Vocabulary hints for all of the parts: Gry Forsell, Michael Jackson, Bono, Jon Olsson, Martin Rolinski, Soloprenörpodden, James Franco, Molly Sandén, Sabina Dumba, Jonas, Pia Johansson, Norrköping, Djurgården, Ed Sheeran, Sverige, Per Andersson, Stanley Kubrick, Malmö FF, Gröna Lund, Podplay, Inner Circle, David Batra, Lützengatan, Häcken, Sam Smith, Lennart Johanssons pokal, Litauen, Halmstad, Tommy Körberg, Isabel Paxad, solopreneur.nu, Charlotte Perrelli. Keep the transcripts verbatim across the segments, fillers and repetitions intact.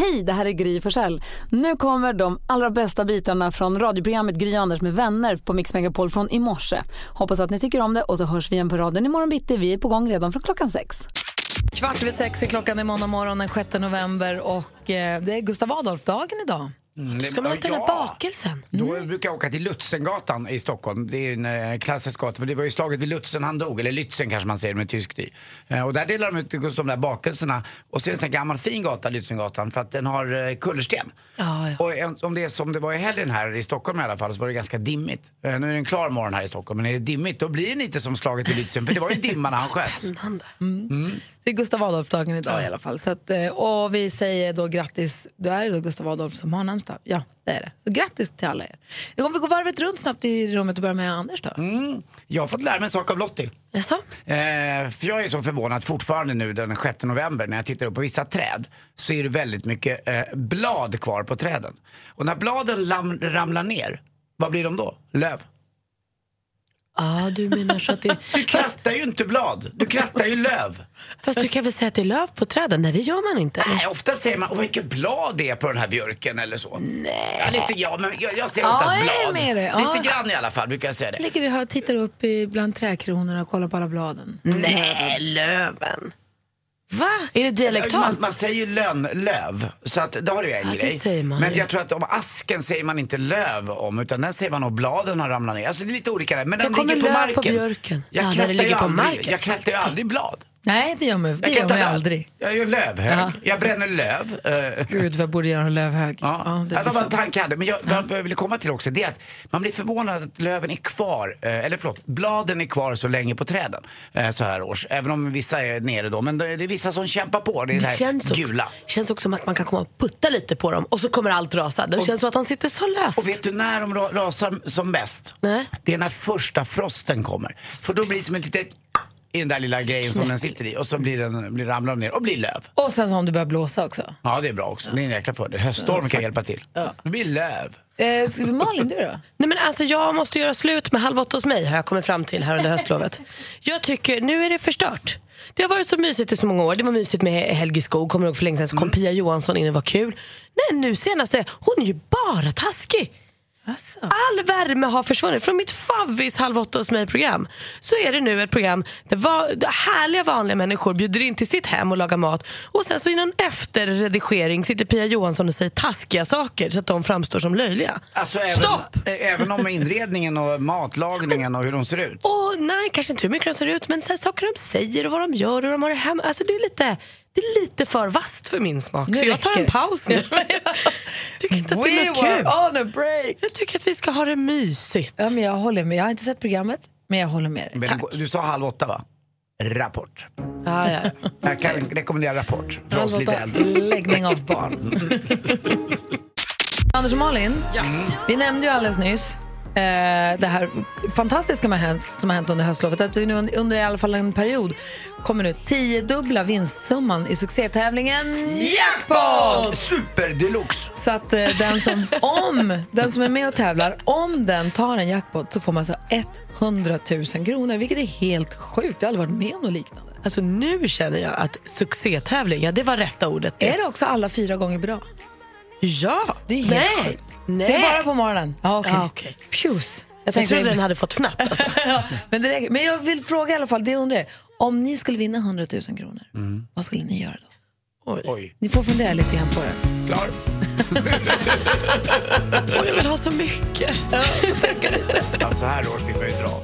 Hej, det här är Gry Forsell. Nu kommer de allra bästa bitarna från radioprogrammet Gry Anders med vänner på Mix Megapol från i morse. Hoppas att ni tycker om det och så hörs vi igen på raden imorgon bitti. Vi är på gång redan från klockan sex. Kvart vid sex är klockan i måndag morgon den sjätte november och eh, det är Gustav Adolf-dagen idag. Mm. Då ska man äta ja. den här bakelsen. Mm. Då brukar jag åka till Lützengatan i Stockholm. Det är en eh, klassisk gata. För det var ju slaget vid Lützen han dog. Eller Lützen kanske man säger med tyskt i. Eh, och där delar de ut just de där bakelserna. Och så är det en gammal fin gata, Lützengatan. För att den har eh, kullersten. Ja, ja. Och en, om det är som det var i helgen här i Stockholm i alla fall. Så var det ganska dimmigt. Eh, nu är det en klar morgon här i Stockholm. Men är det dimmigt, då blir det inte som slaget vid Lützen. För det var ju dimmarna han sköts. Spännande. Mm. Mm. Det är Gustav Adolf-dagen idag ja. i alla fall. Så att, och vi säger då grattis. Då är det då Gustav Adolf som har namnsdag. Ja, det är det. Så grattis till alla er. Jag kommer gå varvet runt snabbt i rummet och börja med Anders då. Mm. Jag har fått lära mig en sak av Lottie. Jaså? Eh, för jag är så förvånad fortfarande nu den sjätte november när jag tittar upp på vissa träd så är det väldigt mycket eh, blad kvar på träden. Och när bladen lam- ramlar ner, vad blir de då? Löv. Ja, ah, du menar så att det... Du krattar ju inte blad, du krattar ju löv. Fast du kan väl säga att det är löv på träden? Nej, det gör man inte. Nej, ofta säger man, åh vilket blad det är på den här björken eller så. Nej. Ja, lite, ja men jag, jag ser oftast ah, blad. Med det. Ah. Lite grann i alla fall, brukar jag säga det. Ligger du här och tittar upp bland träkronorna och kollar på alla bladen? Nej, löven. Va? Är det dialektalt? Man, man säger ju lön, löv. Så att, då har det ju en ja, grej. Men jag ju. tror att om asken säger man inte löv om, utan den säger man om bladen har ramlat ner. Alltså det är lite olika där. Men den ligger på marken. På björken. Jag ja, klättrar ju aldrig, aldrig blad. Nej, det gör man, det jag gör man ju aldrig. Jag gör lövhög. Ja. Jag bränner löv. Gud, vad borde jag ha lövhög? Ja, ja det, ja, det var en tanke jag hade. Men jag, ja. vad jag ville komma till också, det är att man blir förvånad att löven är kvar, eller förlåt, bladen är kvar så länge på träden så här års. Även om vissa är nere då, men det är vissa som kämpar på. Det, är det, det känns, gula. Också, känns också som att man kan komma och putta lite på dem och så kommer allt rasa. Det och, känns som att de sitter så löst. Och vet du när de rasar som mest? Nej. Det är när första frosten kommer. Så då blir det som ett litet... i den där lilla grejen som den sitter i. Och så blir den blir ramlar ner och blir löv. Och sen så om du börjar blåsa också. Ja, det är bra också. Det är en jäkla fördel. Höststorm kan hjälpa till. Ja. Det blir löv. Eh, ska vi Malin du då? Nej men alltså jag måste göra slut med halv åtta hos mig. Har jag kommit fram till här under höstlovet. Jag tycker, nu är det förstört. Det har varit så mysigt i så många år. Det var mysigt med Helge Skog. Kommer ihåg för länge sedan så kom mm. Pia Johansson in och var kul. Nej, nu senaste, hon är ju bara taskig. Asså. All värme har försvunnit från mitt favvis halv åtta hos mig program. Så är det nu ett program där va- härliga vanliga människor bjuder in till sitt hem och lagar mat. Och sen så innan efterredigering sitter Pia Johansson och säger taskiga saker så att de framstår som löjliga. Alltså, stopp! Även, även om inredningen och matlagningen och hur de ser ut. Och nej, kanske inte hur mycket de ser ut, men så här, saker de säger och vad de gör och hur de har det hem. Alltså det är lite... Det är lite för vasst för min smak. Nu så jag tar en paus nu. Tycker inte att det är kul. On a break. Jag tycker att vi ska ha det mysigt. Ja, men jag håller med. Jag har inte sett programmet, men jag håller med dig. Tack. Du sa halv åtta va? Rapport. Ah, ja. Jag kan rekommendera Rapport. För oss lite äldre. Läggning av barn. Anders och Malin, ja. Vi nämnde ju alldeles nyss det här fantastiska som har hänt, som har hänt under höstlovet, att vi nu under i alla fall en period kommer nu tiodubbla vinstsumman i succétävlingen Jackpot Super Deluxe. Så att den som, om, den som är med och tävlar, om den tar en jackpot så får man så hundra tusen kronor, vilket är helt sjukt. Jag har aldrig varit med om något liknande. Alltså nu känner jag att succétävling, ja det var rätta ordet. Det. Är det också alla fyra gånger bra? Ja, det är helt sjukt. Nej. Det är bara på morgonen. Ah, okay. Ah, okay. Pjus. Jag, jag trodde den hade fått fnatt. Alltså. Ja, men, det men jag vill fråga i alla fall, det undrar, om ni skulle vinna hundra tusen kronor, mm. vad skulle ni göra då? Oj. Oj. Ni får fundera lite grann på det. Klar. Oj, jag vill ha så mycket. Ja, så här års vill jag ju dra.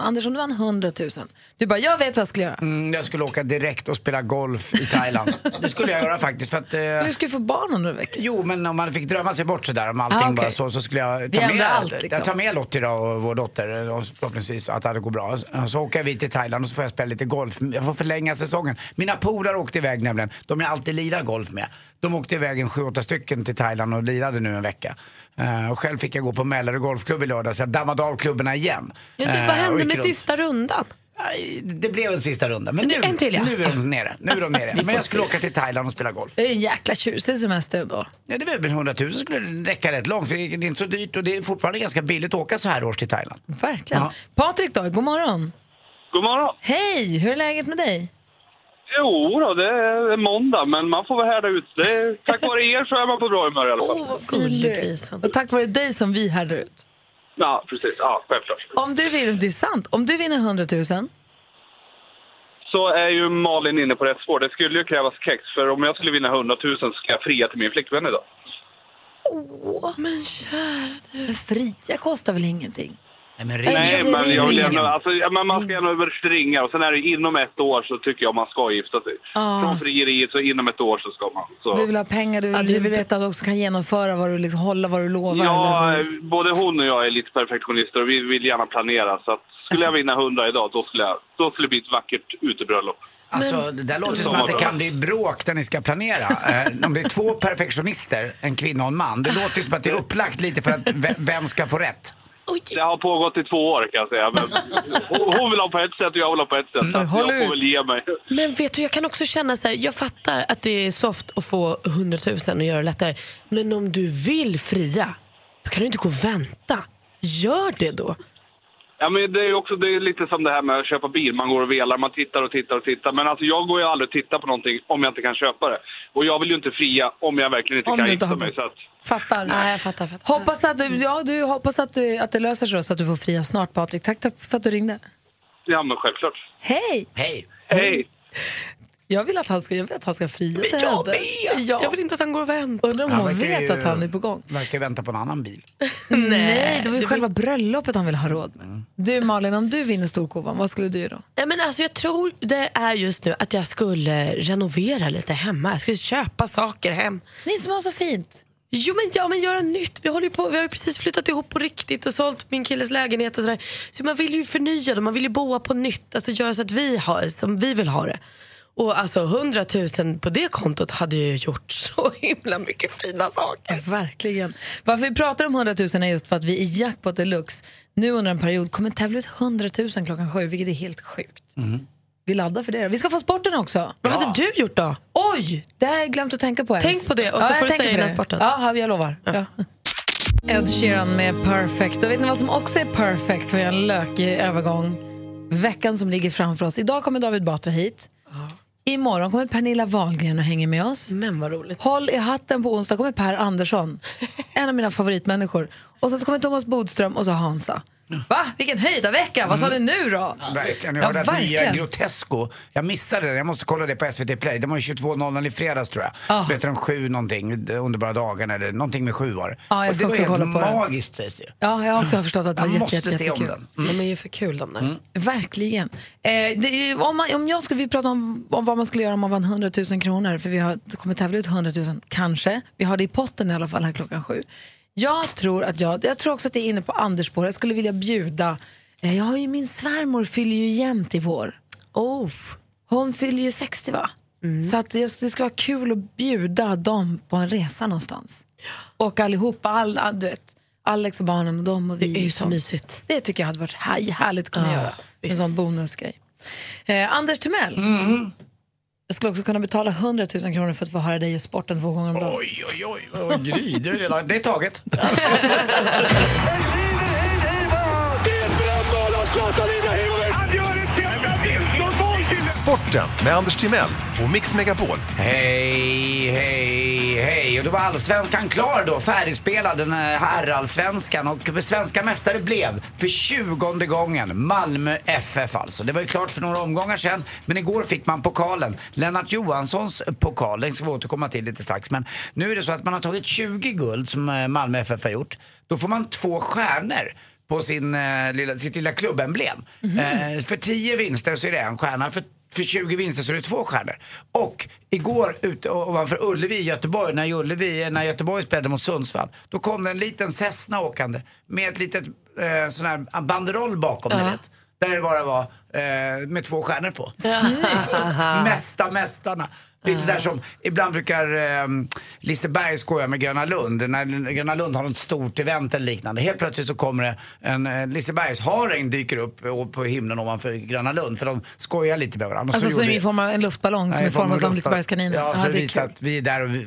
Anders, om du vann hundra tusen. Du bara, jag vet vad jag skulle göra. Mm, jag skulle åka direkt och spela golf i Thailand. Det skulle jag göra faktiskt. För att, eh... du skulle få barn under veckan. Jo, men om man fick drömma sig bort sådär om allting ah, okay. bara så, så skulle jag ta med, allt, liksom. jag tar med Lottie då och vår dotter. Och förhoppningsvis att det går bra. Så åker vi till Thailand och så får jag spela lite golf. Jag får förlänga säsongen. Mina polare åkte iväg nämligen. De är alltid lirar golf med. De åkte iväg en sju åtta stycken till Thailand och lirade nu en vecka. Uh, och själv fick jag gå på Mälare golfklubb i lördag så jag dammade av klubborna igen. Ja, det, vad hände uh, med sista rundan? Uh, det blev en sista runda. Men nu, en till, ja. nu är de nere. Nu är de nere. Men jag skulle se. åka till Thailand och spela golf. Det är en jäkla tjusig semester ändå. Ja, det var väl hundra tusen skulle räcka rätt långt. För det är inte så dyrt och det är fortfarande ganska billigt att åka så här års till Thailand. Verkligen. Uh-huh. Patrik då, god morgon. God morgon. Hej, hur är läget med dig? Jo då, det är måndag, men man får vara härda ut. Det är, tack vare er så är man på bra humör i alla fall. Åh, oh, vad fin. Och tack vare dig som vi härdar ut. Ja, precis. Ja, självklart. Om du vinner, det är sant. Om du vinner hundratusen så är ju Malin inne på rätt spår. Det skulle ju krävas kex, för om jag skulle vinna hundratusen så ska jag fria till min flickvän idag. Åh, oh, men kära du. Fria kostar väl ingenting? Nej, men, Nej, men jag lämnar, alltså, man ska gärna ringa. Och sen är det inom ett år så tycker jag man ska gifta sig. ah. Från frieriet så inom ett år så ska man så. Du vill ha pengar, du vill, du vill veta att du också kan genomföra vad du liksom, hålla vad du lovar. Ja, eller? Både hon och jag är lite perfektionister och vi vill gärna planera. Så att skulle jag vinna hundra idag, då skulle, jag, då skulle det bli ett vackert utebröllop. Alltså, men det där låter som att det kan bli bråk där ni ska planera. eh, om det är två perfektionister, en kvinna och en man. Det låter som att det är upplagt lite för att v- vem ska få rätt. Det har pågått i två år kan jag säga. Men hon vill ha på ett sätt och jag vill ha på ett sätt. Mm, jag får väl ge mig. Men vet du, jag kan också känna så här, jag fattar att det är soft att få hundratusen och göra det lättare. Men om du vill fria, då kan du inte gå och vänta. Gör det då. Ja, men det är också, det är lite som det här med att köpa bil. Man går och velar, man tittar och tittar och tittar. Men alltså jag går ju aldrig och tittar på någonting om jag inte kan köpa det. Och jag vill ju inte fria om jag verkligen inte om kan gifta har... mig. Så att... Fattar. Nej, jag fattar, fattar. Hoppas att du, ja, du hoppas att, du, att det löser sig så att du får fria snart, Patrik. Tack för att du ringde. Ja, men självklart. Hej! Hej! Hej! Jag vill att han ska, jag vill att han ska fria sig. Jag, ja. jag vill inte att han går och väntar. Undrar om han hon vet ju, att han är på gång. Verkar vänta på en annan bil. Nej, det var ju själva vill... bröllopet han vill ha råd med. Du Malin, om du vinner storkovan, vad skulle du göra då? Ja, men alltså, jag tror det är just nu att jag skulle renovera lite hemma. Jag skulle köpa saker hem. Ni som har så fint. Jo men, ja, men göra nytt. Vi, håller ju på, vi har ju precis flyttat ihop på riktigt och sålt min killes lägenhet och sådär. Så man vill ju förnya dem, man vill ju boa på nytt. Alltså göra så att vi har som vi vill ha det. Och alltså hundratusen på det kontot hade ju gjort så himla mycket fina saker. Ja, verkligen. Varför vi pratar om hundratusen är just för att vi i Jackpot Deluxe nu under en period kommer tävla ut hundratusen klockan sju, vilket är helt sjukt. Mm. Vi laddar för det. Vi ska få sporten också. Ja. Vad hade du gjort då? Oj, det har jag glömt att tänka på ens. Tänk på det och så ja, får du säga innan sporten. Ja, jag lovar. Ja. Ja. Ed Sheeran med Perfect. Och vet ni vad som också är perfect för en lökig övergång? Veckan som ligger framför oss. Idag kommer David Batra hit. Ja. Imorgon kommer Pernilla Wahlgren och hänger med oss. Men vad roligt. Håll i hatten, på onsdag kommer Per Andersson. En av mina favoritmänniskor. Och sen så kommer Thomas Bodström och så Hansa. Va? Vilken höjda vecka. Mm. Vad sa du nu då? Verkligen. Jag hörde ja, att nya Grotesco. Jag missade den. Jag måste kolla det på S V T Play. Det var ju tjugotvå noll noll i fredags tror jag. Oh. Så heter de sju någonting. Underbara dagarna eller någonting med sju år. Ja, jag ska och det också var helt magiskt. Ja, jag har också mm. förstått att det var jätte, jätte, jättekul. Mm. De är ju för kul de där. Mm. Verkligen. Eh, det, om, man, om jag skulle, vi pratar om, om vad man skulle göra om man vann hundratusen kronor. För vi har kommit tävla ut hundratusen kanske. Vi har det i potten i alla fall här klockan sju. Jag tror att jag, jag tror också att det är inne på Anders på. Jag skulle vilja bjuda. Jag har ju, min svärmor fyller ju jämt i vår. Oh. Hon fyller ju sextio va? Mm. Så att jag, det ska vara kul att bjuda dem på en resa någonstans. Och allihopa, all, du vet, Alex och barnen och dem och vi. Det är ju så mysigt. Det tycker jag hade varit här, härligt att kunna ah, göra. En sån bonusgrej. Eh, Anders Timell. Mm. Jag skulle också kunna betala hundratusen kronor för att få höra dig i sporten två gånger om dagen. Oj, oj, oj, vad Gry, det är redan, det är taget. Sporten med Anders Timell och Mix Megapol. Hej, hej, hej. Och då var allsvenskan klar då, färdigspelad den här allsvenskan. Och svenska mästare blev för tjugonde gången Malmö F F alltså. Det var ju klart för några omgångar sedan, men igår fick man pokalen. Lennart Johanssons pokal, den ska vi återkomma till lite strax. Men nu är det så att man har tagit tjugo guld som Malmö F F har gjort. Då får man två stjärnor på sin, eh, lilla, sitt lilla klubbemblem. Mm-hmm. Eh, för tio vinster så är det en stjärna. För, för tjugo vinster så är det två stjärnor. Och igår ut, ovanför Ullevi i Göteborg, när Ullevi, när Göteborg spelade mot Sundsvall, då kom det en liten Cessna åkande med ett litet eh, sån här banderoll bakom. Uh-huh. Det, där det bara var eh, med två stjärnor på. Uh-huh. Mästa mästarna. Lite där som ibland brukar eh, Liseberg skoja med Gröna Lund. När Gröna Lund har något stort event eller liknande, helt plötsligt så kommer det en eh, Lisebergs haring dyker upp på himlen ovanför Gröna Lund. För de skojar lite med varandra. Alltså så, så vi formar en luftballong som är formad som Lisebergs kaniner. Ja, för ah, det visa att vi är där och vi,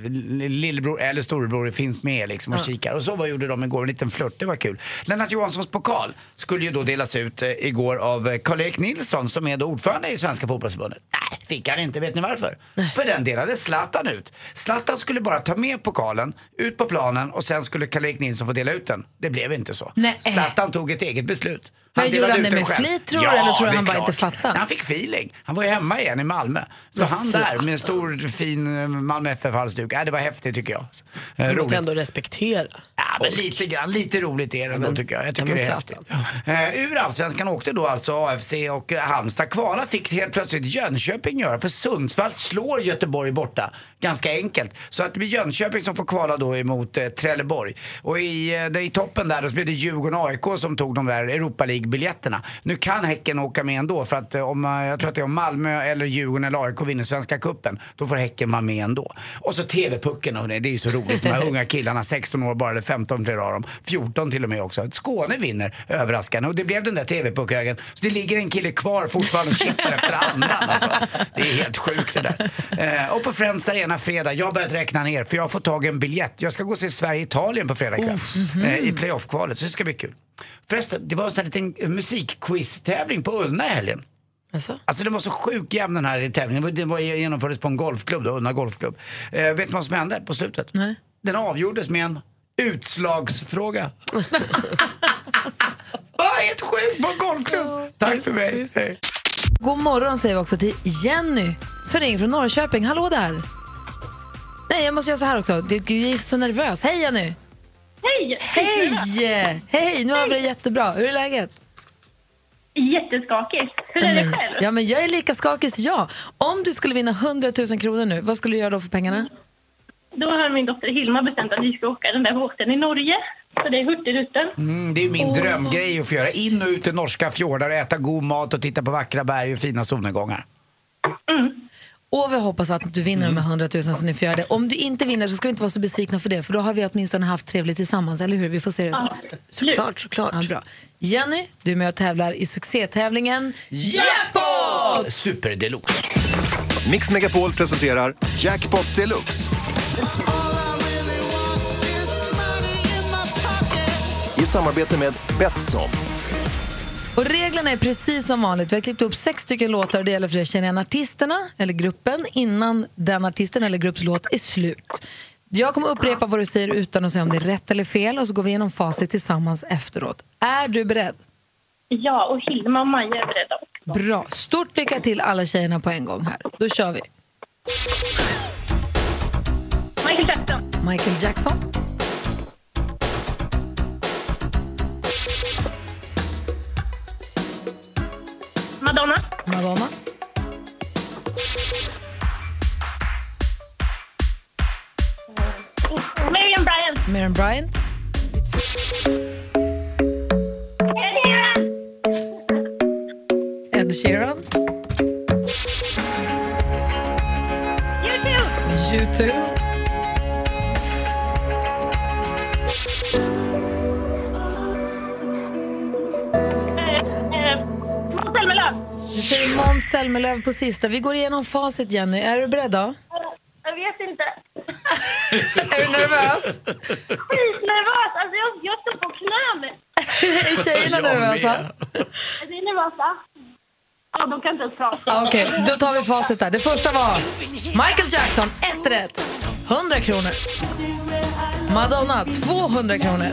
lillebror eller storebror finns med liksom och ah. kikar. Och så vad gjorde de igår, en liten flört, det var kul. Lennart Johanssons pokal skulle ju då delas ut eh, igår av Karl-Erik Nilsson, som är då ordförande i Svenska fotbollsförbundet. Nej, fick han inte, vet ni varför? Nej. För den delade Zlatan ut. Zlatan skulle bara ta med pokalen ut på planen och sen skulle Karl-Erik Nilsson få dela ut den. Det blev inte så. Nej. Zlatan tog ett eget beslut. Han men gjorde han det med flit, tror ja, eller tror han bara klart. Inte fattade? Han fick feeling. Han var ju hemma igen i Malmö. Så yes, han där med en stor fin Malmö F F-halsduk. Ja, det var häftigt tycker jag. Du måste ändå respektera. Ja, men lite grann. Lite roligt är det ändå, tycker jag. Jag tycker ja, det är häftigt. Uh, ur allsvenskan åkte då alltså A F C och Halmstad. Kvala fick helt plötsligt Jönköping göra. För Sundsvall slår Göteborg borta. Ganska enkelt. Så att det blir Jönköping som får kvala då emot eh, Trelleborg. Och i, eh, i toppen där då blev det Djurgården och A I K som tog de där Europa League biljetterna. Nu kan Häcken åka med ändå för att om, jag tror att det är om Malmö eller Djurgården eller A I K vinner Svenska Cupen, då får Häcken vara med ändå. Och så T V-pucken, och det, det är ju så roligt. De här unga killarna, sexton år bara, eller femton flera av dem, fjorton till och med också. Skåne vinner, överraskande. Och det blev den där T V-puckhögen. Så det ligger en kille kvar fortfarande och kippar efter andan alltså. Det är helt sjukt det där. Eh, och på Friends Arena fredag, jag har börjat räkna ner för jag har fått tag i en biljett. Jag ska gå och se Sverige-Italien på fredag kväll. Mm-hmm. eh, I playoff-kvalet, så det ska bli kul. Förresten, det var en sån här liten musikquiz-tävling på Ullna i helgen. Alltså? Alltså det var så sjuk jämn den här tävlingen. Det var genomfördes på en golfklubb då, Ullna golfklubb. eh, Vet du vad som hände på slutet? Nej. Den avgjordes med en utslagsfråga. Vad ett sjukt på golfklubb. Oh, tack för mig. Hej. God morgon säger vi också till Jenny som ringer från Norrköping. Hallå där. Nej, jag måste göra så här också. Du är så nervös. Hej Jenny. Hej! Hej! Hej, nu har vi det jättebra. Hur är läget? Jätteskakigt. Hur är det själv? Ja, men jag är lika skakig som jag. Om du skulle vinna hundratusen kronor nu, vad skulle du göra då för pengarna? Då har min dotter Hilma bestämt att vi ska åka den där båten i Norge. Så det är Hurtigruten. Mm, det är min oh. drömgrej att få göra. In och ut i norska fjordar och äta god mat och titta på vackra berg och fina solnedgångar. Mm. Och vi hoppas att du vinner med hundra tusen så ni får göra det. Om du inte vinner så ska vi inte vara så besvikna för det. För då har vi åtminstone haft trevligt tillsammans, eller hur? Vi får se det så. Ja, såklart, såklart. Ja, bra. Jenny, du är med och tävlar i succétävlingen Jackpot Super Deluxe. Mix Megapol presenterar Jackpot Deluxe. I samarbete med Betsson. Och reglerna är precis som vanligt. Vi har klippt upp sex stycken låtar och det gäller för att känna igen artisterna eller gruppen innan den artisten eller gruppslåt är slut. Jag kommer upprepa vad du säger utan att säga om det är rätt eller fel och så går vi igenom facit tillsammans efteråt. Är du beredd? Ja, och Hilma och Maja är beredda också. Bra. Stort lycka till alla tjejerna på en gång här. Då kör vi. Michael Jackson. Michael Jackson. Madonna. Madonna. Uh, Miriam Bryant. Miriam Bryant. Ed Sheeran. U two. U two. Det är Måns Zelmerlöw på sista. Vi går igenom facit, Jenny. Är du beredd då? Jag vet inte. Är du nervös? Skitnervös. Alltså jag, jag står på knä. Är tjejerna nervösa? Är ni nervösa? Ja, de kan inte ens prata. Okej, okay, då tar vi facit där. Det första var Michael Jackson, ett rätt. hundra kronor. Madonna, tvåhundra kronor.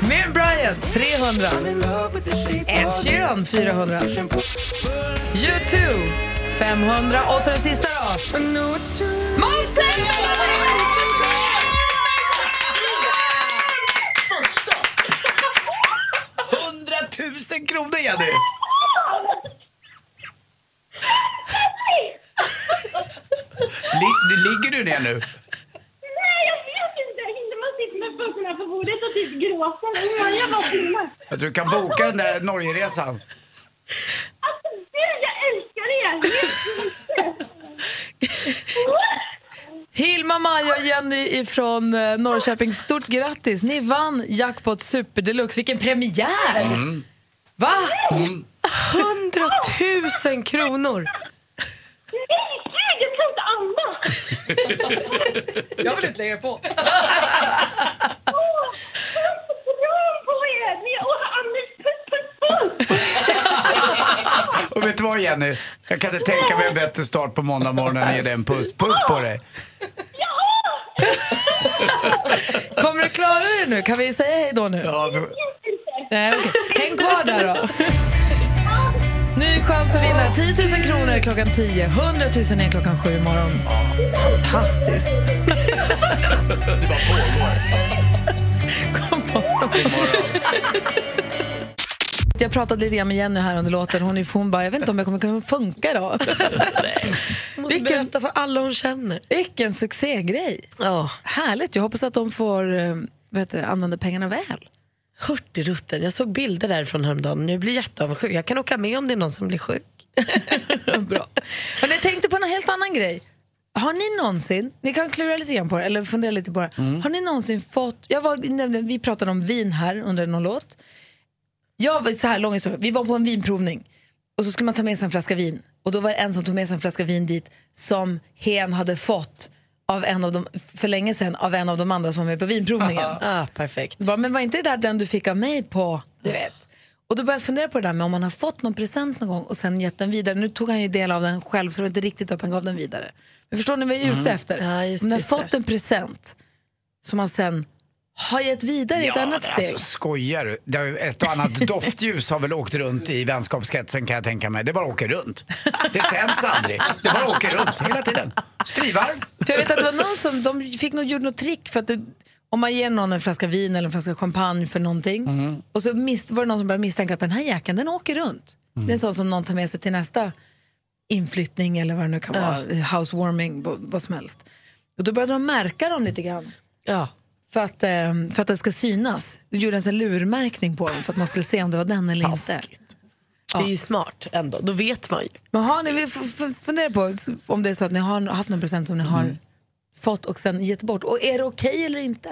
Miriam Bryant, trehundra. Ed Sheeran, fyrahundra. U two, femhundra. Och så den sista då. Monsen! hundratusen kronor, Jenny! Lig- ligger du ner nu? På bordet och typ gråsa. Jag tror du kan boka den där Norgeresan. Alltså du, jag älskar er. Hilma, Maja och Jenny ifrån Norrköping, stort grattis. Ni vann Jackpot Super Deluxe. Vilken premiär. Mm. Va? Mm. hundratusen kronor. Jag vill inte lägga på. Åh, jag är så bra på er. Ni är och Anders puss puss puss. vet du vad, Jenny? Jag kan inte tänka mig en bättre start på måndag morgon än den. Puss, puss på dig. Kommer du klara dig nu? Kan vi säga hej då nu? Ja, för... Nej, okej. Okay. Häng kvar där då. Ny chans att vinna tio tusen kronor klockan tio. hundra tusen är klockan sju imorgon. Fantastiskt. Det bara pågår. God morgon. God morgon. Jag pratade lite grann med Jenny här under låten. Hon, är, hon bara, jag vet inte om jag kommer kunna funka då. Hon måste vilken, berätta för alla hon känner. Vilken succégrej. Oh. Härligt, jag hoppas att de får vet du, använda pengarna väl. Hurtigruten, jag såg bilder därifrån häromdagen. Nu blir jag jätteavundsjuk. Jag kan åka med om det är någon som blir sjuk. Bra. Men jag tänkte på en helt annan grej. Har ni någonsin, ni kan klura lite grann på det, eller fundera lite på det. Mm. Har ni någonsin fått, jag var, vi pratade om vin här under någon låt. Jag var så här lång historia. Vi var på en vinprovning och så skulle man ta med sig en flaska vin. Och då var det en som tog med sig en flaska vin dit som hen hade fått av en av dem för länge sedan av en av de andra som var med på vinprovningen. Ah, perfekt. Bara, men var inte det där den du fick av mig på, du vet. Och då började jag fundera på det där med om man har fått någon present någon gång och sen gett den vidare. Nu tog han ju del av den själv så det var inte riktigt att han gav den vidare. Men förstår ni vad jag är ute mm. efter? Ja, just, om man har fått det. En present som man sen har gett vidare i ett ja, annat steg. Ja, alltså skojar du. Ett och annat doftljus har väl åkt runt i vänskapskretsen kan jag tänka mig. Det bara åker runt. Det tänds aldrig. Det bara åker runt hela tiden. Frivarv. För jag vet att det var någon som, de fick nog gjort något trick för att det, om man ger någon en flaska vin eller en flaska champagne för någonting mm. och så mist, var det någon som började misstänka att den här jäkeln, den åker runt. Mm. Det är sånt som någon tar med sig till nästa inflyttning eller vad det nu kan vara. Uh. Housewarming, vad som helst. Och då började de märka dem lite grann. Ja. För att, för att det ska synas. Du gjorde en sån lurmärkning på dem för att man skulle se om det var den eller taskigt. Inte. Ja. Det är ju smart ändå. Då vet man ju. Men har ni, vi funderar på om det är så att ni har haft någon present som ni mm. har fått och sen gett bort. Och är det okej okay eller inte?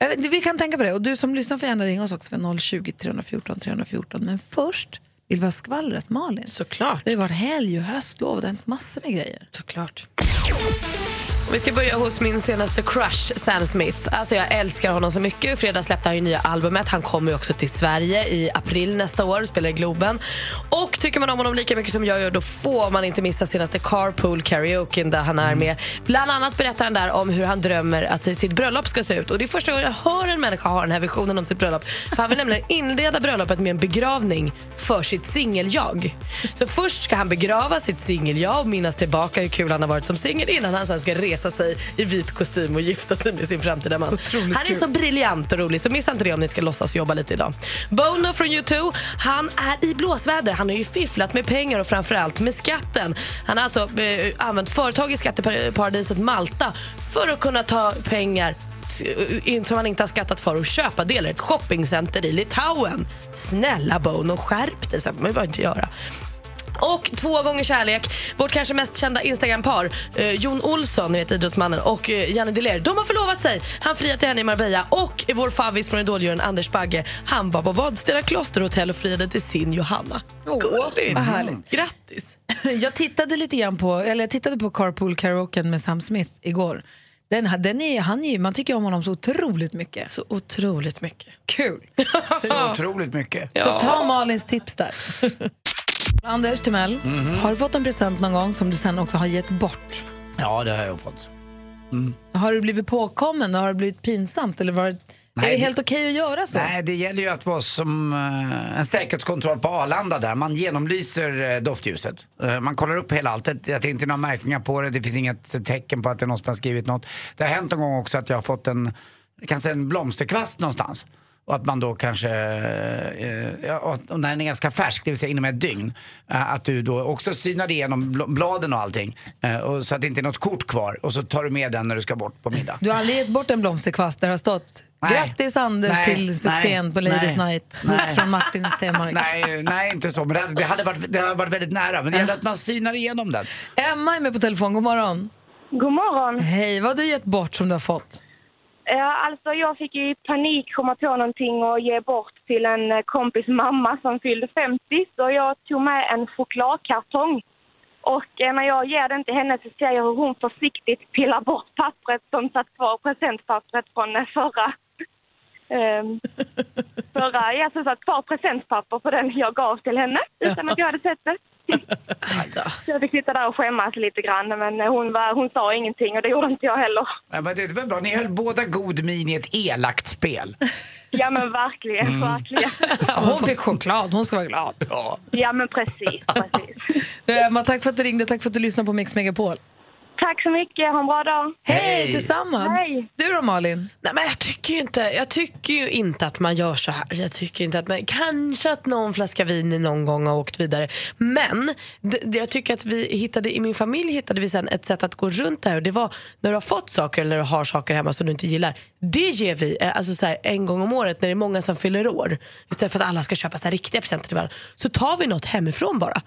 Vet, vi kan tänka på det. Och du som lyssnar får gärna ringa oss också för noll tjugo, tre fjorton, tre fjorton. Men först vill vi ha skvallret, Malin. Såklart. Det har varit helg och höstlov. Det har hänt massor med grejer. Såklart. Vi ska börja hos min senaste crush, Sam Smith. Alltså jag älskar honom så mycket. Fredag släppte han ju nya albumet. Han kommer ju också till Sverige i april nästa år. Spelar i Globen. Och tycker man om honom lika mycket som jag gör, då får man inte missa senaste Carpool Karaoke där han är med. Bland annat berättar han där om hur han drömmer att sitt bröllop ska se ut. Och det är första gången jag hör en människa ha den här visionen om sitt bröllop. För han vill nämligen inleda bröllopet med en begravning för sitt singeljag. Så först ska han begrava sitt singeljag och minnas tillbaka hur kul han har varit som singel innan han sen ska resa sig i vit kostym och gifta sig med sin framtida man. Otroligt han är kul. Så briljant och rolig, så missa inte det om ni ska låtsas jobba lite idag. Bono från U två, han är i blåsväder. Han har ju fifflat med pengar och framförallt med skatten. Han har alltså eh, använt företag i skatteparadiset Malta för att kunna ta pengar som han inte har skattat för och köpa delar ett shoppingcenter i Litauen. Snälla Bono, skärp dig, så får man ju bara inte göra. Och två gånger kärlek, vårt kanske mest kända Instagram-par, eh, Jon Olsson, ni vet idrottsmannen, och eh, Janni Delér. De har förlovat sig, han friade till henne i Marbella. Och vår favvis från Idoljuren, Anders Bagge, han var på Vadstena klosterhotell och friade till sin Johanna. Åh, vad härligt. Grattis. Jag tittade lite grann på, eller jag tittade på Carpool Karaoke med Sam Smith igår. Den, den är, han är, man tycker om honom så otroligt mycket. Så otroligt mycket. Kul. Så otroligt mycket. Ja. Så ta Malins tips där. Anders Timell, mm-hmm. har du fått en present någon gång som du sen också har gett bort? Ja, det har jag fått. Mm. Har du blivit påkommen? Har det blivit pinsamt? Eller var det, nej, är det helt okej att göra så? Nej, det gäller ju att vara som uh, en säkerhetskontroll på Arlanda där. Man genomlyser uh, doftljuset. Uh, man kollar upp hela allt. Det är inte några märkningar på det. Det finns inget tecken på att det är någon som har skrivit något. Det har hänt en gång också att jag har fått en, kanske en blomsterkvast någonstans. Och att man då kanske, eh, och när den är ganska färsk, det vill säga inom ett dygn, eh, att du då också synar igenom bladen och allting. Eh, och så att det inte är något kort kvar. Och så tar du med den när du ska bort på middag. Du har aldrig gett bort en blomsterkvast där det har stått: nej. Grattis Anders nej. Till succén nej. På Ladies nej. Night. Puss från Martin Stenmark. Nej, nej, inte så. Men det hade, det hade, varit, det hade varit väldigt nära. Men det gäller att man synar igenom den. Emma är med på telefon. God morgon. God morgon. Hej, vad har du gett bort som du har fått? Ja, alltså jag fick ju panik, komma på någonting och ge bort till en kompis mamma som fyllde femtio. Så jag tog med en chokladkartong. Och när jag ger den till henne så ser jag hur hon försiktigt pillar bort pappret som satt kvar, presentpappret från förra. Um, förra, jag så satt kvar presentpapper på den jag gav till henne utan att jag hade sett det. Jag fick sitta där och skämmas lite grann, men hon, var, hon sa ingenting och det gjorde inte jag heller. Men det var bra, ni höll båda god min i ett elakt spel. Ja men verkligen, mm. verkligen. Hon fick choklad, hon ska vara glad. Ja, ja men precis, precis. Men tack för att du ringde, tack för att du lyssnade på Mix Megapol. Tack så mycket, ha en bra dag. Hej, Hej. Tillsammans. Hej. Du då Malin? Nej men jag tycker ju inte, jag tycker ju inte att man gör så här. Jag tycker inte att man, kanske att någon flaska vin någon gång har åkt vidare. Men det, det jag tycker att vi hittade, i min familj hittade vi sen ett sätt att gå runt där. Och det var när du har fått saker eller du har saker hemma som du inte gillar. Det ger vi, alltså så här, en gång om året när det är många som fyller år. Istället för att alla ska köpa så här riktiga presenter till varandra. Så tar vi något hemifrån bara.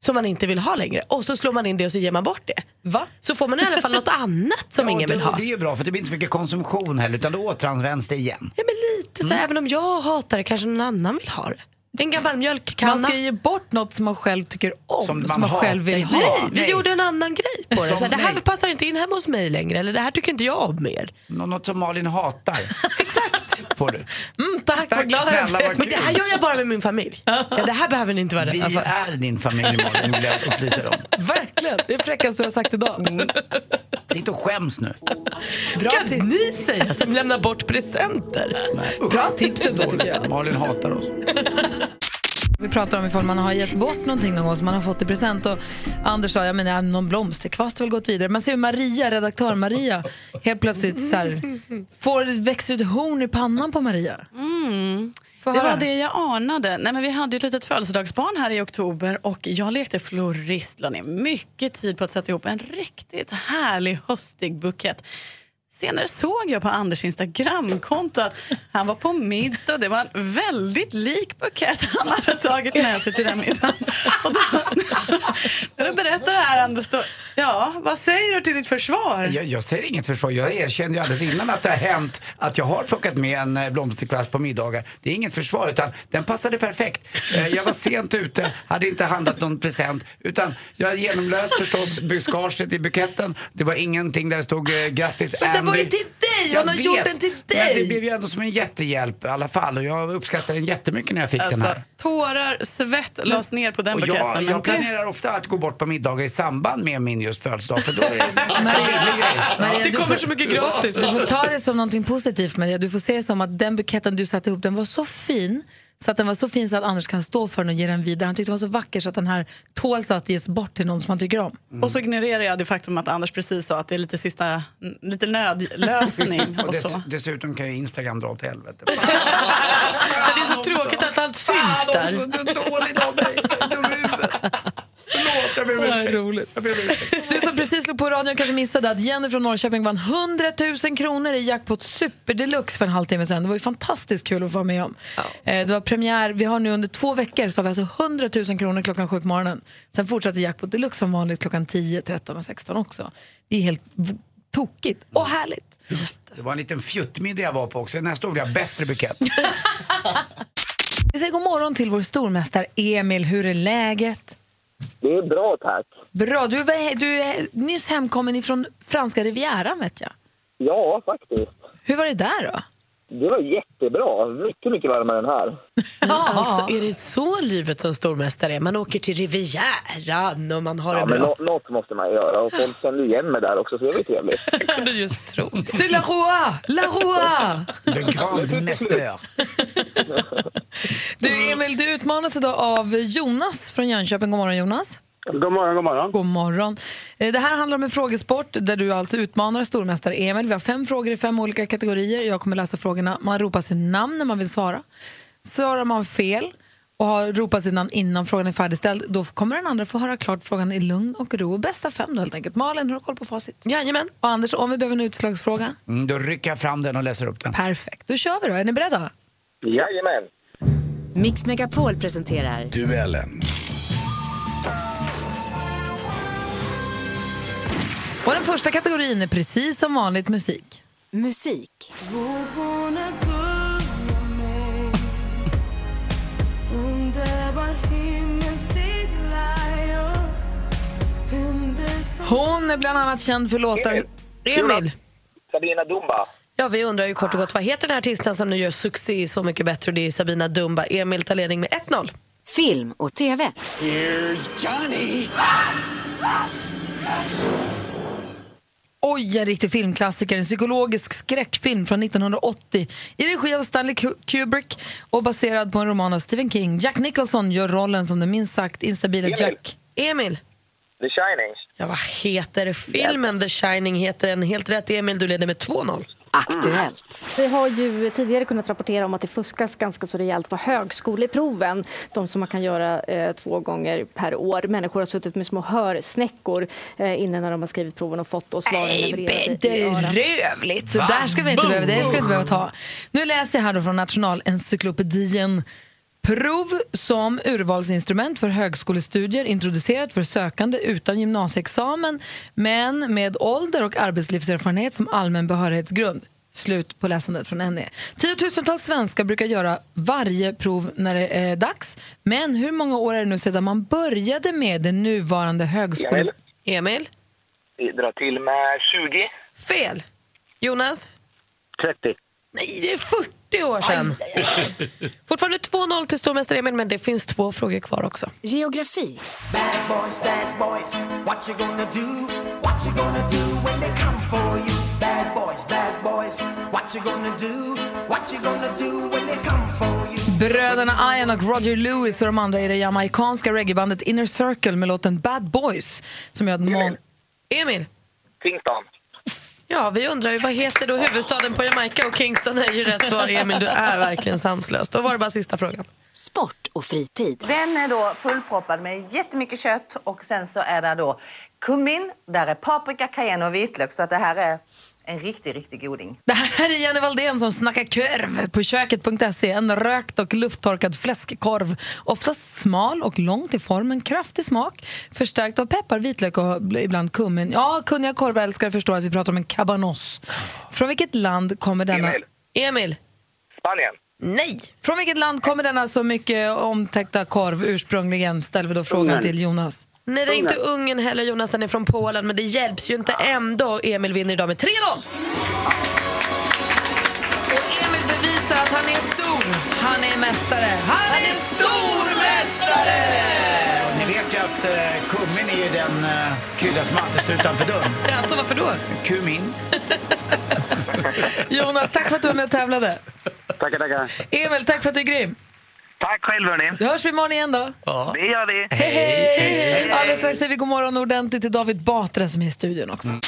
Som man inte vill ha längre. Och så slår man in det och så ger man bort det. Va? Så får man i alla fall något annat som ja, ingen vill ha. Det är ju bra för det blir inte så mycket konsumtion heller. Utan då återanvänds det igen. Ja men lite så mm. även om jag hatar det kanske någon annan vill ha det. En gammal mjölkkanna. Man ska ge bort något som man själv tycker om. Som man, som man själv vill ha. Nej, vi nej. gjorde en annan grej på det. Så här, det här nej. passar inte in hemma hos mig längre. Eller det här tycker inte jag om mer. Nå- något som Malin hatar. Exakt. Får du. Mm, tack, tack, vad glad snälla, jag. Men det här gör jag bara med min familj. Ja, det här behöver ni inte vara rädda för. Vi är din familj, Malin. Vill jag upplysa dem. Verkligen. Det är fräckast du har sagt idag. Mm. Sitt och skäms nu. Bra ska t- ni säga som lämnar bort presenter? Nej. Bra tips ändå tycker jag. Malin hatar oss. Vi pratar om ifall man har gett bort någonting någon gång som man har fått i present. Och Anders sa, jag menar, någon blomsterkvast har väl gått vidare. Man ser hur Maria, redaktör Maria, helt plötsligt så här, får växa ut horn i pannan på Maria. Mm. Det var det jag anade. Nej, men vi hade ju ett litet födelsedagsbarn här i oktober och jag lekte florist. Lade ner mycket tid på att sätta ihop en riktigt härlig höstig bukett. Senare såg jag på Anders Instagram-konto att han var på middag och det var en väldigt lik bukett han hade tagit med sig till den middagen. Och då, när du berättar det här, Anders, då, ja, vad säger du till ditt försvar? Jag, jag säger inget försvar. Jag erkände ju alldeles innan att det har hänt att jag har plockat med en blomsterkvast på middagar. Det är inget försvar, utan den passade perfekt. Jag var sent ute, hade inte handlat någon present, utan jag genomlös förstås buskaget i buketten. Det var ingenting där det stod grattis. Det var ju till dig, hon har gjort den till dig. Men det blev ju ändå som en jättehjälp i alla fall. Och jag uppskattar den jättemycket när jag fick alltså, den här. Tårar, svett lades ner på den och buketten. Jag, jag planerar ofta att gå bort på middagar i samband med min just födelsedag. För då är det Maria, det kommer får, så mycket gratis. Du får ta det som någonting positivt, Maria. Du får se det som att den buketten du satte ihop, den var så fin. Så att den var så fin så att Anders kan stå för den och ge den vidare. Han tyckte det var så vacker så att den här tåls att ges bort till någon som han tycker om. Mm. Och så ignorerar jag det faktum att Anders precis sa att det är lite sista, lite nödlösning. och dess, och så. Dessutom kan ju Instagram dra åt helvete. Men det är så tråkigt att allt syns där. Fan också, du är dålig av mig. Förlåt, jag blev ursäkt. Jag blev ursäkt. Du som precis slog på radion kanske missade att Jenny från Norrköping vann hundra tusen kronor i Jackpot Super Deluxe för en halvtimme sedan. Det var ju fantastiskt kul att få med om. Ja. Det var premiär, vi har nu under två veckor så har vi alltså hundra tusen kronor klockan sju på morgonen. Sen fortsätter Jackpot Deluxe som vanligt klockan tio, tretton och sexton också. Det är helt tokigt och härligt. Mm. Det var en liten fjuttmiddag jag var på också. Den här stod jag bättre bukett. Vi säger god morgon till vår stormästare Emil. Hur är läget? Det är bra, tack. Bra, du är, du är nyss hemkommen ifrån franska rivieran, vet jag. Ja, faktiskt. Hur var det där då? Det var jättebra, mycket mycket varmare än här. Ja, alltså är det så livet som stormästare är? Man åker till rivieran och man har ja, det bra. Ja, men något måste man göra och folk känner igen mig där också så det var trevligt. Jag kunde just tro. C'est la roi, la roi. Le grand mesteur. Du Emil, du utmanas idag av Jonas från Jönköping. God morgon Jonas. God morgon, god morgon. God morgon. Det här handlar om en frågesport där du alltså utmanar stormästare Emil. Vi har fem frågor i fem olika kategorier. Jag kommer läsa frågorna. Man ropar sitt namn när man vill svara. Svarar man fel och har ropat sitt namn innan frågan är färdigställd, då kommer den andra få höra klart frågan i lugn och ro. Bästa fem då helt enkelt. Malin, har du koll på facit? Jajamän. Och Anders, om vi behöver en utslagsfråga? Mm, då rycker jag fram den och läser upp den. Perfekt. Då kör vi då. Är ni beredda? Jajamän. Mix Megapol presenterar Duellen. Och den första kategorin är precis som vanligt musik. Musik. Hon är bland annat känd för låtar... Emil. Sabina Dumba. Ja, vi undrar ju kort och gott, vad heter den här artisten som nu gör succé Så mycket bättre? Och det är Sabina Dumba. Emil tar ledning med ett noll. Film och tv. Here's Johnny. Oj, en riktig filmklassiker, en psykologisk skräckfilm från nittonhundraåttio i regi av Stanley Kubrick och baserad på en roman av Stephen King. Jack Nicholson gör rollen som den minst sagt instabila Emil. Jack. Emil. The Shining. Ja, vad heter filmen? Yep. The Shining heter den. Helt rätt, Emil, du leder med två noll. Aktuellt. Vi har ju tidigare kunnat rapportera om att det fuskas ganska så rejält på högskoleproven. De som man kan göra eh, två gånger per år. Människor har suttit med små hörsnäckor eh, innan när de har skrivit proven och fått och svaren levererade. Det är rövligt. Så där ska vi inte behöva, det ska vi inte behöva ta. Nu läser jag här då från Nationalencyklopedien. Prov som urvalsinstrument för högskolestudier introducerat för sökande utan gymnasieexamen men med ålder och arbetslivserfarenhet som allmän behörighetsgrund. Slut på läsandet från N E. Tiotusentals svenskar brukar göra varje prov när det är dags. Men hur många år är det nu sedan man började med den nuvarande högskolan? Emil? Vi drar till med tjugo. Fel. Jonas? trettio. Nej, det är fyrtio år sedan. Aj, aj, aj. Fortfarande två noll till stormästare Emil, men det finns två frågor kvar också. Geografi. Bad boys, bad boys, what you gonna do? What you gonna do when they come for you? Bad boys, bad boys, what you gonna do? What you gonna do when they come for you? Bröderna Ian och Roger Lewis och de andra i det jamaikanska reggaebandet Inner Circle med låten Bad Boys som gör att många... Emil? Kingston. Ja, vi undrar ju, vad heter då huvudstaden på Jamaica? Och Kingston är ju rätt svar, Emil. Du är verkligen sanslös. Då var det bara sista frågan. Sport och fritid. Den är då fullproppad med jättemycket kött. Och sen så är det då kummin, där är paprika, cayenne och vitlök. Så att det här är en riktig, riktig goding. Det här är Jenny Valdén som snackar kurv på köket punkt se. En rökt och lufttorkad fläskkorv. Oftast smal och lång till formen. Kraftig smak. Förstärkt av peppar, vitlök och ibland kummin. Ja, kunniga korvälskare förstår att vi pratar om en cabanos. Från vilket land kommer denna... Emil. Emil. Spanien. Nej. Från vilket land kommer denna så mycket omtäckta korv ursprungligen? Ställer vi då frågan Ungern. Till Jonas. Nej, det är inte Ungern heller, Jonas, den är från Polen. Men det hjälps ju inte ändå. Emil vinner idag med tre noll. Och Emil bevisar att han är stor. Han är mästare. Han är stormästare! Ni vet ju att uh, kummin är ju den uh, krydda som alltid står utanför dörren. Alltså, varför då? Kummin. Jonas, tack för att du var med och tävlade. Tackar, tackar. Emil, tack för att du är grym. Tack själv, hörni. Då hörs vi imorgon igen då. Ja. Det gör vi. Hej, hej, hej. Alldeles strax säger vi god morgon ordentligt till David Batra som är i studion också. Mm.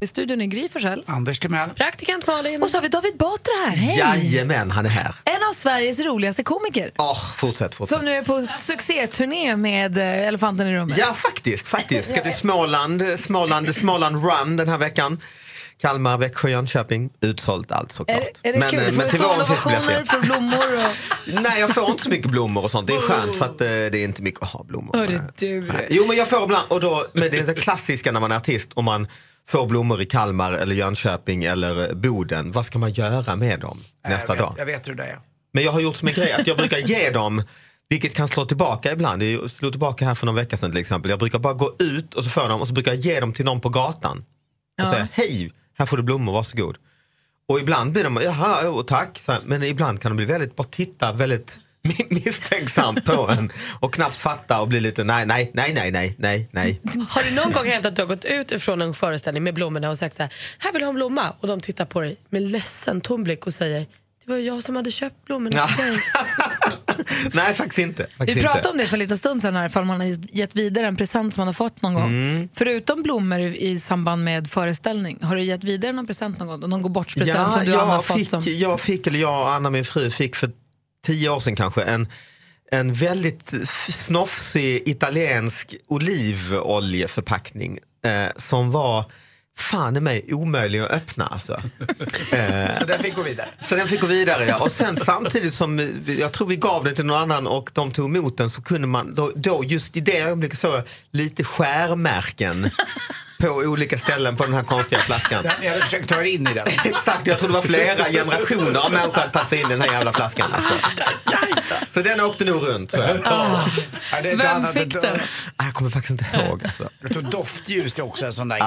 I studion är Gry Forsell. Anders Timell. Praktikant Malin. Och så har vi David Batra här. Hej. Jajamän, han är här. En av Sveriges roligaste komiker. Ja, oh, fortsätt, fortsätt. Som nu är på succéturné med Elefanten i rummet. Ja, faktiskt, faktiskt. Ska till Småland, Småland, Småland Run den här veckan. Kalmar, Växjö, Jönköping, utsålt allt såklart. Är, är men kul? Men till ovationer för blommor och... Nej, jag får inte så mycket blommor och sånt. Det är skönt för att eh, det är inte mycket att ha blommor. Hörru du. Nej. Jo, men jag får ibland och då med det, det klassiska när man är artist och man får blommor i Kalmar eller Jönköping eller Boden. Vad ska man göra med dem nästa äh, jag vet, dag? Jag vet hur det är. Men jag har gjort som en grej att jag brukar ge dem, vilket kan slå tillbaka ibland. Jag slog tillbaka här för någon vecka sedan till exempel. Jag brukar bara gå ut och så får dem och så brukar jag ge dem till någon på gatan och säga hej. Här får du blommor, varsågod. Och ibland blir de, jaha, oh, tack. Men ibland kan de bli väldigt, bara titta väldigt misstänksamt på en. Och knappt fatta och bli lite, nej, nej, nej, nej, nej, nej, nej. Har det någon gång hänt att du har gått ut från en föreställning med blommorna och sagt så här, här vill du ha en blomma? Och de tittar på dig med ledsen tomblick och säger, det var jag som hade köpt blommorna ja. till dig. Nej, faktiskt inte. Faktiskt vi pratade inte. om det för lite stund sedan här, ifall man har gett vidare en present som man har fått någon gång. Mm. Förutom blommor i samband med föreställning, har du gett vidare någon present någon gång? Någon går bort present ja, som du jag har fick, fått som... Jag fick, eller jag och Anna, min fru, fick för tio år sedan kanske en, en väldigt snofsig italiensk olivoljeförpackning eh, som var... Fan är mig omöjlig att öppna alltså. eh, Så den fick gå vidare. Så den fick gå vidare ja. Och sen samtidigt som jag tror vi gav den till någon annan och de tog emot den så kunde man då, då just i det ögonblicket så lite skärmärken på olika ställen på den här konstiga flaskan. Jag hade försökt ta er in i den. Exakt, jag tror det var flera generationer av människor hade tagit sig in i den här jävla flaskan. Alltså. Så den åkte nog runt. Oh. Vem fick den? Jag kommer faktiskt inte ihåg. Alltså. Jag tror doftljus är också en sån där ah.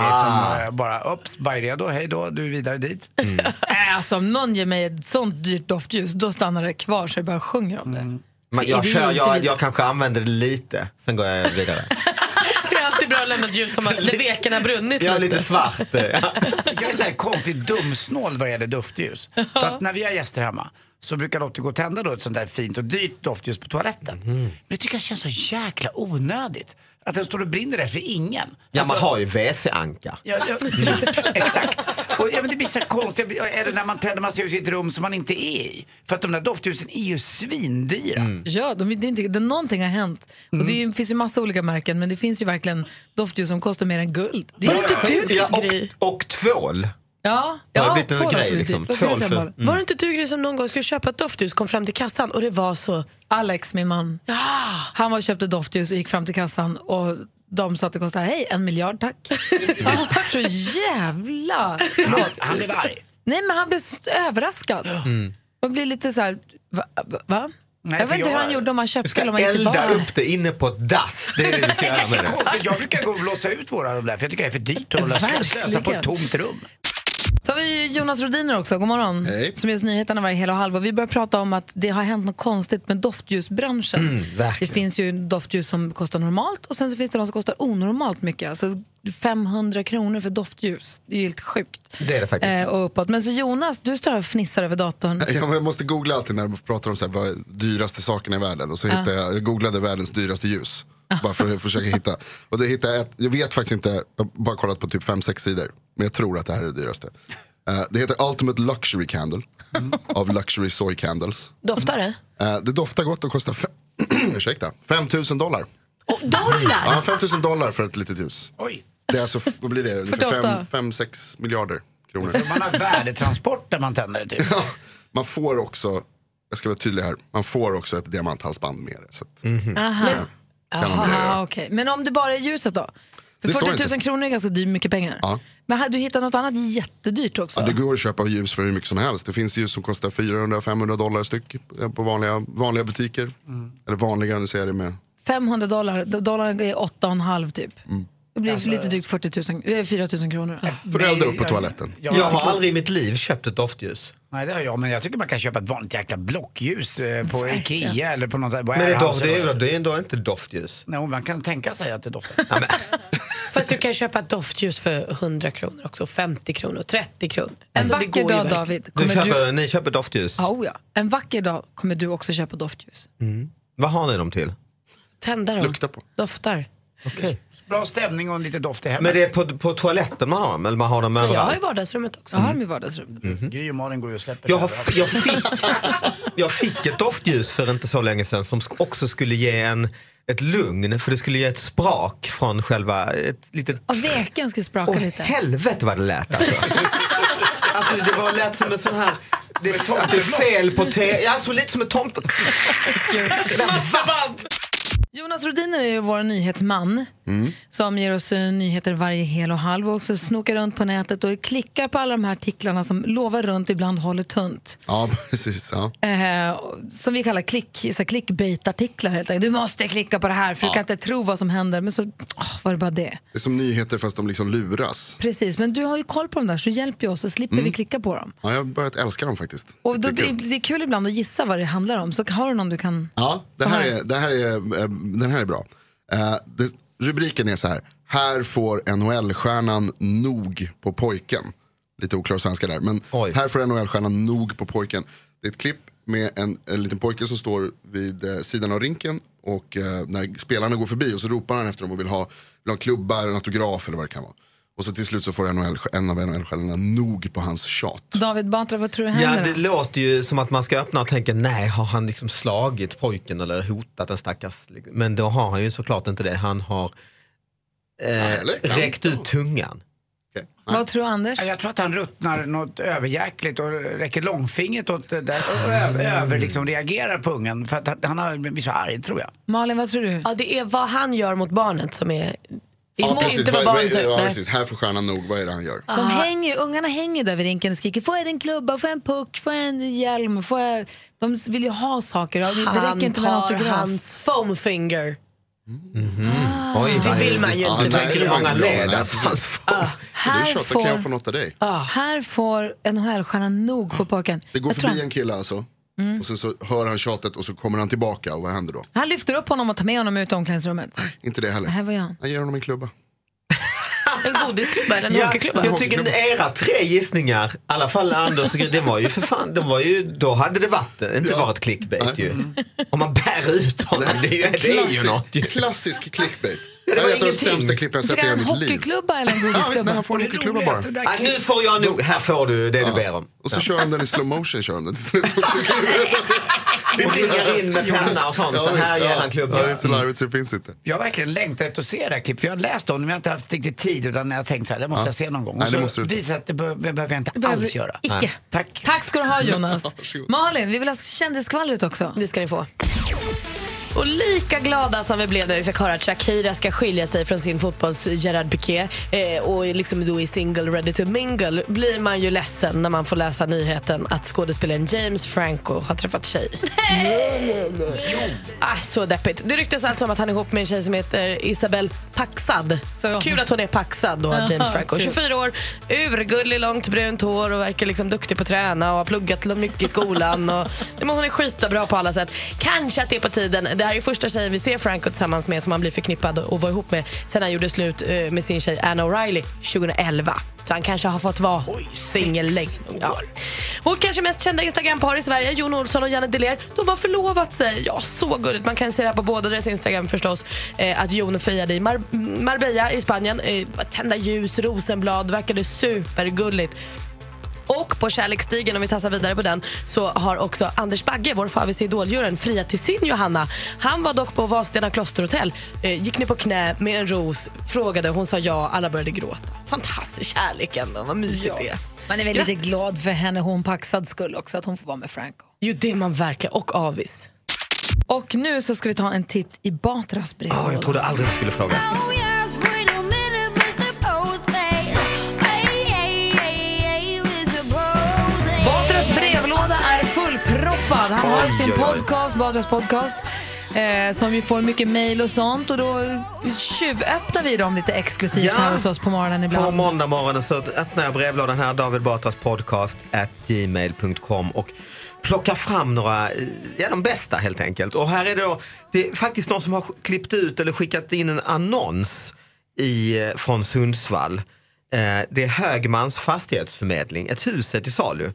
grej som bara, ups, bajriga då, hej då, du är vidare dit. Mm. Äh, alltså om någon ger mig ett sånt dyrt doftljus, då stannar det kvar så jag bara sjunger om det. Mm. Men jag, kör, jag, jag kanske använder det lite, sen går jag vidare. Det är alltid bra att lämna ett ljus som att levekarna brunnit. Jag är lite svart. Ja. Jag är så här konstigt dumsnål vad gäller doftljus. För att när vi har gäster hemma så brukar de gå och tända då ett sånt där fint och dyrt doftljus på toaletten. Mm. Men det tycker jag känns så jäkla onödigt. Att den står och brinner där för ingen. Ja, alltså, man har ju V C-anka. Ja, ja, exakt. Och, ja, men det blir så konstigt. Är det när man tänder massa ljus i ett rum som man inte är i? För att de där dofthusen är ju svindyra. Mm. Ja, de, det är inte, det, någonting har hänt. Mm. Och det, är, det finns ju massa olika märken, men det finns ju verkligen doftljus som kostar mer än guld. Det är inte du, ja, och, och tvål. Ja, ja, det tvål, grej, liksom. Tvål för, för, mm. Var det inte du grej som någon gång skulle köpa ett doftljus, kom fram till kassan och det var så... Alex, min man, ja. Han var och köpte doftljus och gick fram till kassan och de sa att det kostade, hej, en miljard, tack. Han var så jävla... Han, han blev arg. Nej, men han blev överraskad. Mm. Och blev lite så här, va? va? Nej, jag vet inte jag... hur han gjorde om han köpte eller om han inte bara... Du ska elda upp det inne på dass. Det är det du ska göra med det. Jag brukar gå och blåsa ut våra rum där, för jag tycker det är för dyrt att slösa på ett tomt rum. Så har vi Jonas Rodiner också, god morgon. Hej. Som just nyheterna var i hela och halva. Vi börjar prata om att det har hänt något konstigt med doftljusbranschen. Mm, det finns ju doftljus som kostar normalt och sen så finns det de som kostar onormalt mycket. Alltså femhundra kronor för doftljus. Det är helt sjukt. Det är det faktiskt. Eh, och uppåt. Men så Jonas, du står och fnissar över datorn. Ja, men jag måste googla alltid när de pratar om så här, vad dyraste sakerna i världen. Och så hittade uh. jag, jag googlade världens dyraste ljus. Bara för att försöka hitta. Och det hittade jag, ett, jag vet faktiskt inte, jag har bara kollat på typ fem sex sidor. Men jag tror att det här är det dyraste. Uh, det heter Ultimate Luxury Candle. Mm. Av Luxury Soy Candles. Doftar det? Uh, det doftar gott och kostar fe- ursäkta, fem tusen dollar. Oh, dollar? Ja, fem tusen dollar för ett litet ljus. Oj. Det är alltså, vad blir det? fem sex miljarder kronor. För man har värdetransport när man tänder det typ. Ja, man får också, jag ska vara tydlig här, man får också ett diamanthalsband med det. Så att, mm-hmm. Aha. Ja. Aha, okay. Men om det bara är ljuset då? För fyrtio tusen kronor är ganska dyrt, mycket pengar. Ja. Men hade du hittat något annat jättedyrt också? Ja, det går att köpa ljus för hur mycket som helst. Det finns ljus som kostar fyrahundra till femhundra dollar styck på vanliga, vanliga butiker. Mm. Eller vanliga, nu säger jag det med. femhundra dollar, dollarn är åtta komma fem typ. Mm. Det blir alltså lite drygt fyrtio tusen, fyra tusen kronor. Ja. För att elda upp på toaletten. Jag, jag, jag, jag har aldrig i mitt liv köpt ett doftljus. Nej, det har jag, men jag tycker man kan köpa ett vanligt jäkla blockljus eh, på Sverige. Ikea eller på något där. Men det, doft, det, är, det är ändå inte doftljus. Nej, man kan tänka sig att det doftar. Fast du kan köpa ett doftljus för hundra kronor också, femtio kronor, trettio kronor. En alltså, vacker dag, David. Kommer du köper, du... Ni köper doftljus? Ja, oh ja. En vacker dag kommer du också köpa doftljus. Mm. Vad har ni dem till? Tändar dem. Luktar på. Doftar. Okej. Okay. Bra stämning och lite doft i hemmet. Men det är på, på toaletten man har dem, eller man har dem överallt? Jag har i vardagsrummet också. Mm. Jag har dem i vardagsrummet. Mm-hmm. Gry och Malin går ju och släpper. Jag, f- jag, fick, jag fick ett doftljus för inte så länge sedan som också skulle ge en ett lugn, för det skulle ge ett sprak från själva... Ett litet... Och veken skulle spraka och lite. Helvete vad det lät alltså. Alltså det var lät som en sån här... Det, att det är fel på te... Ja, så lite som ett tomt... Jonas Rodiner är ju vår nyhetsman mm. som ger oss nyheter varje hel och halv och också snokar runt på nätet och klickar på alla de här artiklarna som lovar runt, ibland håller tunt. Ja, precis. Ja. Eh, som vi kallar klick, så clickbait-artiklar helt enkelt. Du måste klicka på det här för ja. Du kan inte tro vad som händer. Men så oh, var det bara det. Det är som nyheter fast de liksom luras. Precis, men du har ju koll på dem där så hjälper jag oss och slipper mm. vi klicka på dem. Ja, jag har börjat älska dem faktiskt. Och då, det, det är kul ibland att gissa vad det handlar om. Så har du någon du kan... Ja, det här är... Det här är äh, den här är bra. Uh, det, rubriken är så här. Här får N H L-stjärnan nog på pojken. Lite oklar svenska där. Men Oj. Här får N H L-stjärnan nog på pojken. Det är ett klipp med en, en liten pojke som står vid eh, sidan av rinken. Och eh, när spelarna går förbi och så ropar han efter dem och vill ha, vill ha en klubba eller en autograf eller vad det kan vara. Och så till slut så får N H L, en av N H L-stjärnorna nog på hans tjat. David Batra, vad tror du händer? Ja, det låter ju som att man ska öppna och tänka, nej, har han liksom slagit pojken eller hotat en stackars... Men då har han ju såklart inte det. Han har eh, nej, räckt ut tungan. Okay. Vad tror du, Anders? Jag tror att han ruttnar något överjäkligt och räcker långfingret åt det där och över, över liksom reagerar på ungen. För att han har blivit så arg, tror jag. Malin, vad tror du? Ja, det är vad han gör mot barnet som är... Ja, precis, inte var, var, var, ja, precis. Här får stjärnan nog, vad är det han gör? De hänger, ungarna hänger där vid rinken och skriker: får jag en klubba, får jag en puck, får jag en hjälm, får jag... De vill ju ha saker. Det räcker inte med en autograf. Han tar hans foam finger. Mm-hmm. Ah, Oj, det vill man ju ah, inte. Nej, många led. Här får, kan jag få något av dig? Ah. Här får N H L-stjärna nog på pucken. Det går jag förbi en kille alltså. Mm. Och sen så hör han tjatet och så kommer han tillbaka. Och vad händer då? Han lyfter upp honom och tar med honom ut i omklädningsrummet. Nej, inte det heller. Här var jag. Han ger honom en klubba. En godisklubba eller en ja, hockeyklubba. Jag tycker era tre gissningar, i alla fall Anders och Gry, det var ju för fan, de var ju, då hade det varit, inte ja. varit clickbait ju. Mm. Om man bär ut honom, det är ju, klassisk, det är ju något ju. Klassisk clickbait. Det var ingenting. Det sämsta klippen jag sett i mitt liv. Hockeyklubba eller en godisklubba? Ja, visst, nej, han får en hockeyklubba bara. Där... Ah, nu får jag nog, här får du det ja. du ber om. Och så ja. kör han den i slow motion, kör han den till slut också. Du ringer in med penna och sånt. Ja, den här ja. klubben. Ja, det är så larvigt så det finns inte. Jag har verkligen längtat efter att se det här klipp. För jag har läst om det, men jag har inte haft riktigt tid. Utan jag har tänkt så här, det måste ja. jag se någon gång. Och nej, så visar att det behöver jag inte alls göra. Icke. Tack. Tack ska du ha, Jonas. Malin, vi vill ha kändiskvallret också. Det ska ni få. Och lika glada som vi blev när vi fick höra att Shakira ska skilja sig från sin fotbolls Gerard Piqué eh, och liksom då i single ready to mingle, blir man ju ledsen när man får läsa nyheten att skådespelaren James Franco har träffat tjej. Nej, nej, nej. Ah, så deppigt. Det ryktas alltså om att han är ihop med en tjej som heter Isabel Paxad. Så kul att hon är Paxad då, James Aha, Franco. tjugofyra år, urgullig, långt brunt hår och verkar liksom duktig på att träna och har pluggat mycket i skolan. Och, men hon är skitabra på alla sätt. Kanske att det är på tiden. Det här är första tjejen vi ser Franco tillsammans med som han blev förknippad och var ihop med sen han gjorde slut med sin tjej Anna O'Reilly tjugoelva. Så han kanske har fått vara singel länge. Ja. Vår kanske mest kända Instagram-par i Sverige, Jon Olsson och Janni Delér, de har förlovat sig. Ja, så gulligt. Man kan se det här på båda deras Instagram förstås. Eh, att Jon firade i Mar- Marbella i Spanien. Eh, tända ljus, rosenblad, verkade supergulligt. Och på kärleksstigen, om vi tassar vidare på den, så har också Anders Bagge, vår favvis idoljuren, friat till sin Johanna. Han var dock på Vadstena klosterhotell, eh, gick ner på knä med en ros, frågade, hon sa ja, alla började gråta. Fantastisk kärlek ändå, vad mysigt det är. Man är väldigt Grattis. glad för henne, hon Paxad skull också, att hon får vara med Franco. Jo, det man verkligen, och avis. Och nu så ska vi ta en titt i Batras brev. Ja, oh, jag trodde aldrig jag skulle fråga. Fullproppad. Han har sin podcast, Batras podcast, eh, som vi får mycket mejl och sånt. Och då tjuvöppnar vi dem lite exklusivt ja. här hos oss på morgonen ibland. På måndag morgonen så öppnar jag brevlådan här, David Batras podcast at gmail punkt com, och plockar fram några, ja, de bästa helt enkelt. Och här är det då, det är faktiskt någon som har klippt ut eller skickat in en annons i, från Sundsvall. eh, Det är Högmans fastighetsförmedling, ett hus är till salu.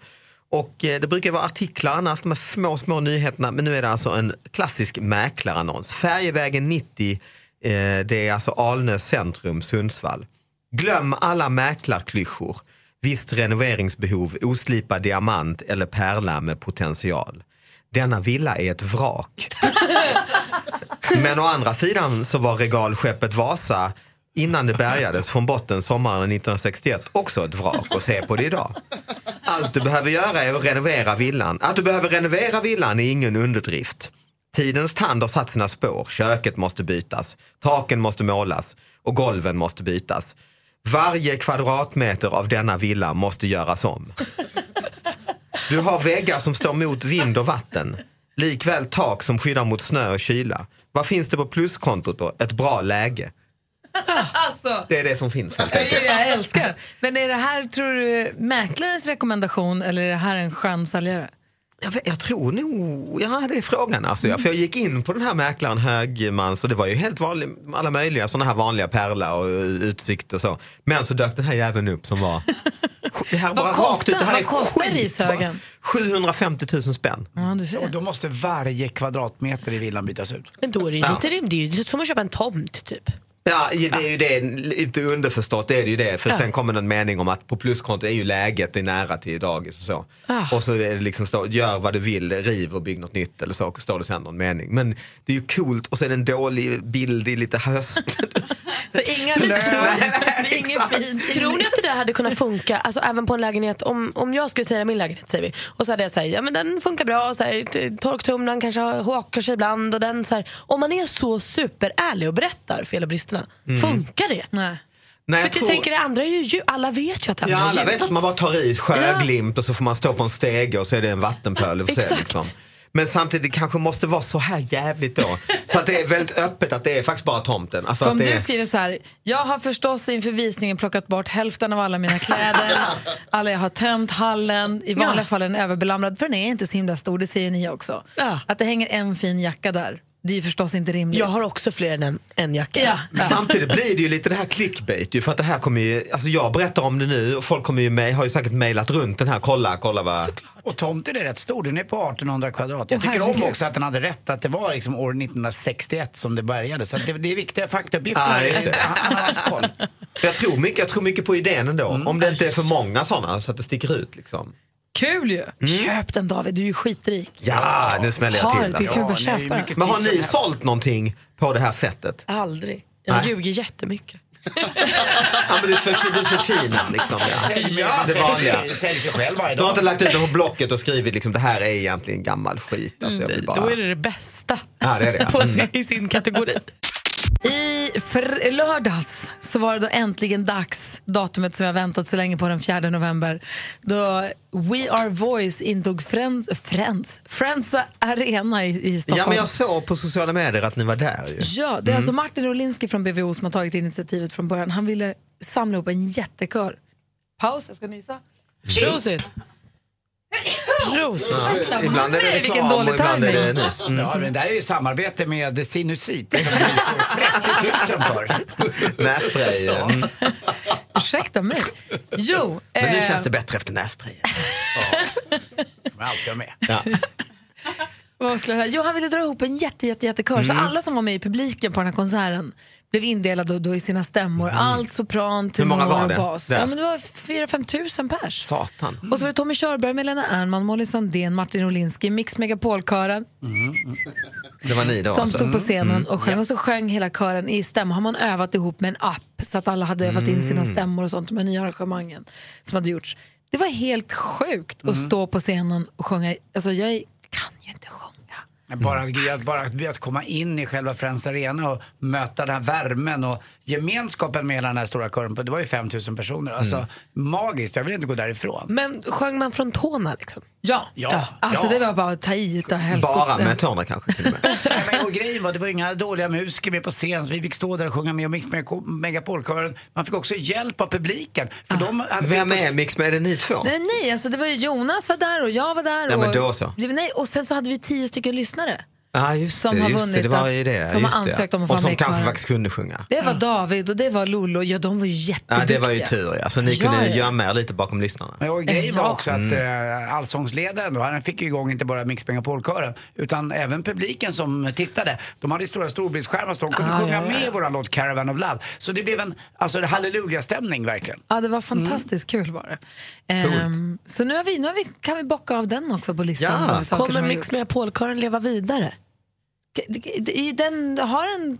Och det brukar vara artiklar annars, de här små, små nyheterna. Men nu är det alltså en klassisk mäklarannons. Färjevägen nittio, eh, det är alltså Alnö centrum, Sundsvall. Glöm alla mäklarklyschor. Visst renoveringsbehov, oslipad diamant eller pärla med potential. Denna villa är ett vrak. Men å andra sidan så var regalskeppet Vasa, innan det bärgades från botten sommaren nittonhundrasextioett, också ett vrak, och se på det idag. Allt du behöver göra är att renovera villan. Att du behöver renovera villan är ingen underdrift. Tidens tand har satt sina spår. Köket måste bytas. Taken måste målas. Och golven måste bytas. Varje kvadratmeter av denna villa måste göras om. Du har väggar som står mot vind och vatten. Likväl tak som skyddar mot snö och kyla. Vad finns det på pluskontot då? Ett bra läge. Alltså, det är det som finns helt enkelt. Jag älskar. Men är det här, tror du, mäklarens rekommendation, eller är det här en skönsäljare? Jag, vet, jag tror nog, ja, det är frågan alltså. Mm. För jag gick in på den här mäklaren Högman, så det var ju helt vanlig, alla möjliga sådana här vanliga pärlar och utsikt och så. Men så dök den här jäveln upp som var det här bara kostar, ut, det här kostar rishögen? sjuhundrafemtio tusen spänn. Ja, och då måste varje kvadratmeter i villan bytas ut. Men då är det inte ja. det, det är ju som att köpa en tomt typ. Ja, det är ju det, inte underförstått, det är ju det. För ja. sen kommer en mening om att på pluskonto är ju läget, det är nära till dagis och så. Ah. Och så är det liksom, stå, gör vad du vill, riv och bygg något nytt eller så, och står det sen någon mening. Men det är ju coolt, och sen en dålig bild i lite höst. Så inga inget fint. Tror ni att det där hade kunnat funka alltså även på en lägenhet? Om, om jag skulle säga min lägenhet säger vi, och så hade jag sagt ja men den funkar bra och så här, torktumlaren kanske hakar sig ibland och den så här, om man är så superärlig och berättar fel och bristerna, mm. funkar det? Nej. Nej, för jag, jag tror... tänker det andra är ju, alla vet ju att andra ja, alla vet att man bara tar i sjöglimt ja. Och så får man stå på en stege och så är det en vattenpöl och exakt. Se, liksom. Men samtidigt kanske måste vara så här jävligt då. Så att det är väldigt öppet att det är faktiskt bara tomten. Alltså om att det... du skriver så här: jag har förstås inför visningen plockat bort hälften av alla mina kläder. Alla jag har tömt hallen. I vanliga ja. Fall är den överbelamrad, för den är inte så himla stor, det säger ni också ja. Att det hänger en fin jacka där, det är förstås inte rimligt. Jag har också fler än en jacka. Ja. Ja. Samtidigt blir det ju lite det här clickbait ju, för att det här kommer ju, alltså jag berättar om det nu och folk kommer ju med, har ju säkert mejlat runt den här, kolla, kolla vad. Och tomten är rätt stor, den är på artonhundra kvadrat. Jag tycker om också att den hade rätt, att det var liksom år nittonhundrasextioett som det började. Så det, det är viktiga faktauppgifter. Ja, han, han har koll. Jag tror mycket, jag tror mycket på idén ändå. Mm. Om det inte är för många sådana så att det sticker ut liksom. Kul ju. Mm. Köp den, David, du är ju skitrik. Ja, nu smäller jag till. Alltså. Ja, köpa den. Men har ni sålt någonting på det här sättet? Aldrig. Jag Nej. ljuger jättemycket. Ja, men du är för, du är för fina liksom. Ja. Ja, det vanliga. Sälj sig själv varje dag. Du har inte lagt ut det på blocket och skrivit liksom, det här är egentligen gammal skit. Alltså, jag vill bara... Då är det det bästa ja, det är det. På sig, mm. i sin kategori. I fr- lördags så var det då äntligen dags, datumet som jag väntat så länge på, den fjärde november, då We Are Voice intog Friends, Friends, Friends Arena i, i Stockholm. Ja, men jag såg på sociala medier att ni var där ju. Ja, det är mm. alltså Martin Rolinski från B V O som har tagit initiativet från början. Han ville samla upp en jättekör. Paus, jag ska nysa. Prosit! Ros. Ja, ibland är det reklam, vilken dålig och ibland timing. Är det nys. Mm. Ja, men det är ju samarbete med sinusit som vi får trettio tusen för. Nässprayen. Mm. Ursäkta mig. Jo, men nu eh... känns det bättre efter nässprayen. Ja. Som jag alltid har med. Ja. Vad skulle jag säga? Jo, han ville dra ihop en jätte, jätte, jättekör. Mm. Så alla som var med i publiken på den här konserten blev indelade då, då i sina stämmor. Mm. Allt sopran, tenor och bas. Ja, men det var fyra till fem tusen pers. Satan. Mm. Och så var det Tommy Körberg, Melena Ernman, Molly Sandén, Martin Rolinski, Mix Megapol-kören. Mm. Det var ni då. Som alltså. Stod på scenen mm. och sjöng. Mm. Och så sjöng hela kören i stämmor. Har man övat ihop med en app så att alla hade övat mm. in sina stämmor och sånt med nya arrangemangen som hade gjorts. Det var helt sjukt mm. att stå på scenen och sjunga. Alltså jag kan ju inte sjunga. Bara att, bara att komma in i själva Friends Arena och möta den här värmen och gemenskapen med den här stora kören. Det var ju fem tusen personer. Alltså mm. magiskt, jag vill inte gå därifrån. Men sjöng man från tårna liksom? Ja, ja. ja. Alltså ja. Det var bara att ta i ut och helst. Bara upp. Med tårna kanske till och med. Nej, men, och grejen var, det var inga dåliga musiker med på scen. Så vi fick stå där och sjunga med och Mix Megapol-kören. Man fick också hjälp av publiken. För ah. de hade vem är Mix med? Är det ni två? Nej, nej, alltså det var ju Jonas var där och jag var där. Nej, och, men då så. Nej, och sen så hade vi tio stycken lyssnare. Ah, just som det, har just vunnit, det, det var ju det, som just har ansökt om att få och som kanske kvar. Faktiskt kunde sjunga. Det var David och det var Lollo. Ja, de var ju jätteduktiga. Ja, det var ju tur, ja. Så ni ja, kunde ja. göra med lite bakom lyssnarna. Ja, och grejen var också att mm. allsångsledaren då, han fick ju igång inte bara Mix Megapol-kören utan även publiken som tittade. De hade stora storbildsskärmar så de kunde ah, sjunga ja, ja. med våran låt Caravan of Love. Så det blev en, alltså, en halleluja-stämning verkligen. Ja, det var fantastiskt mm. kul var det. Um, så nu, har vi, nu har vi, kan vi bocka av den också på listan. Ja. Kommer Mix Megapol-kören leva vidare? Den har en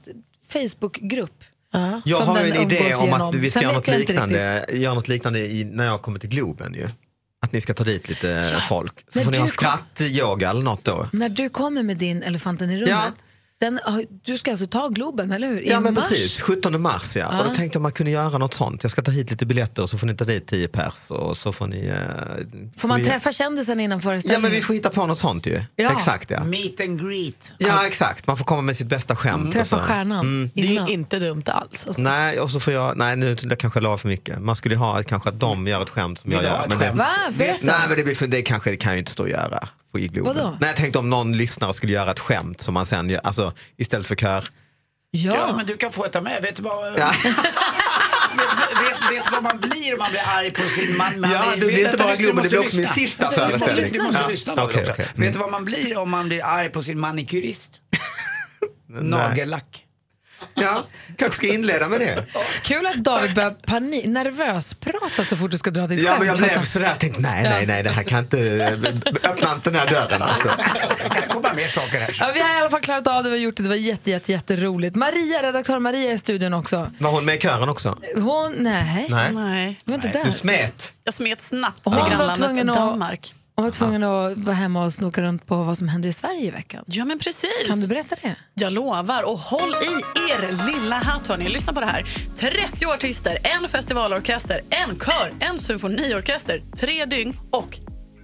Facebookgrupp. Uh-huh. Jag har en idé om att vi ska göra något liknande, göra något liknande i, när jag kommer till Globen ju. Att ni ska ta dit lite ja. folk. Så när får ni ha skrattyoga eller något då. När du kommer med din elefanten i rummet ja. Den, du ska alltså ta Globen, eller hur? I ja, men mars? Precis. sjuttonde mars, ja. ja. Och då tänkte jag om man kunde göra något sånt. Jag ska ta hit lite biljetter och så får ni ta dit tio pers och så får ni... Eh, får man vi... träffa kändisen innan föreställningen? Ja, men vi får hitta på något sånt ju. Ja. Exakt, ja. Meet and greet. Ja, exakt. Man får komma med sitt bästa skämt. Mm. Träffa stjärnan mm. Det är ju inte dumt alls. Alltså. Nej, och så får jag... Nej, nu det kanske jag la för mycket. Man skulle ju ha kanske att de gör ett skämt som jag gör. Men det, va? Vet nej, men det, blir, för det kanske det kan ju inte stå och göra. Vadå? Nej, jag tänkte om någon lyssnare skulle göra ett skämt som man sen gör, alltså istället för kör. Ja, ja men du kan få ta med, vet du vad? Ja. vet, vet, vet vad man blir om man blir arg på sin man? man ja, det blir inte bara Globen, det blir också min sista föreställning. Du måste lyssna på det också. Vet du vad man blir om man blir arg på sin manikyrist? Nagellack. Ja, kanske ska inleda med det. Kul att David börjar panik, nervös prata så fort du ska dra ditt skämt. Ja, men jag blev sådär, jag tänkte nej, nej, nej, det här kan inte, öppna inte den här dörren alltså. Det kan komma mer saker här. Ja, vi har i alla fall klarat av det vi har gjort, det var jätte, jätte, jätteroligt. Maria, redaktör Maria är i studion också. Var hon med i kören också? Hon, nej. Nej. nej. Du var inte nej. där. Du smet. Jag smet snabbt till ja. grannlandet Danmark. Jag var tvungen att vara hemma och snoka runt på vad som händer i Sverige i veckan. Ja, men precis. Kan du berätta det? Jag lovar. Och håll i er lilla hatt, hörni. Lyssna på det här. trettio artister, en festivalorkester, en kör, en symfoniorkester, tre dygn och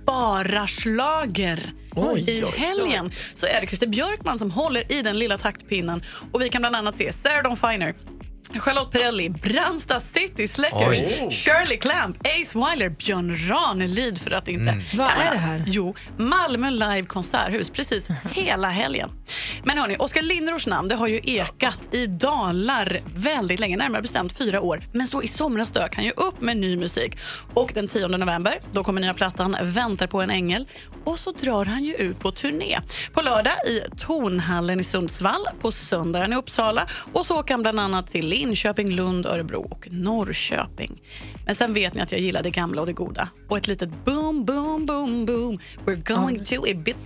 bara schlager. Oj, I helgen så är det Christer Björkman som håller i den lilla taktpinnen. Och vi kan bland annat se Sarah Dawn Finer, Charlotte Perrelli, Brandsta City Släckers, oh. Shirley Clamp, Ace Wilder, Björn Ranelid för att inte... Mm. Vad är det här? Jo, Malmö Live konserthus, precis mm. hela helgen. Men hörni, Oskar Lindros namn, det har ju ekat i dalar väldigt länge, närmare bestämt fyra år. Men så i somras dök han ju upp med ny musik. Och den tionde november, då kommer nya plattan Väntar på en ängel. Och så drar han ju ut på turné. På lördag i Tornhallen i Sundsvall, på söndagen i Uppsala. Och så åker han bland annat till Linköping, Lund, Örebro och Norrköping. Men sen vet ni att jag gillar det gamla och det goda. Och ett litet boom, boom, boom, boom. We're going to Ibiza.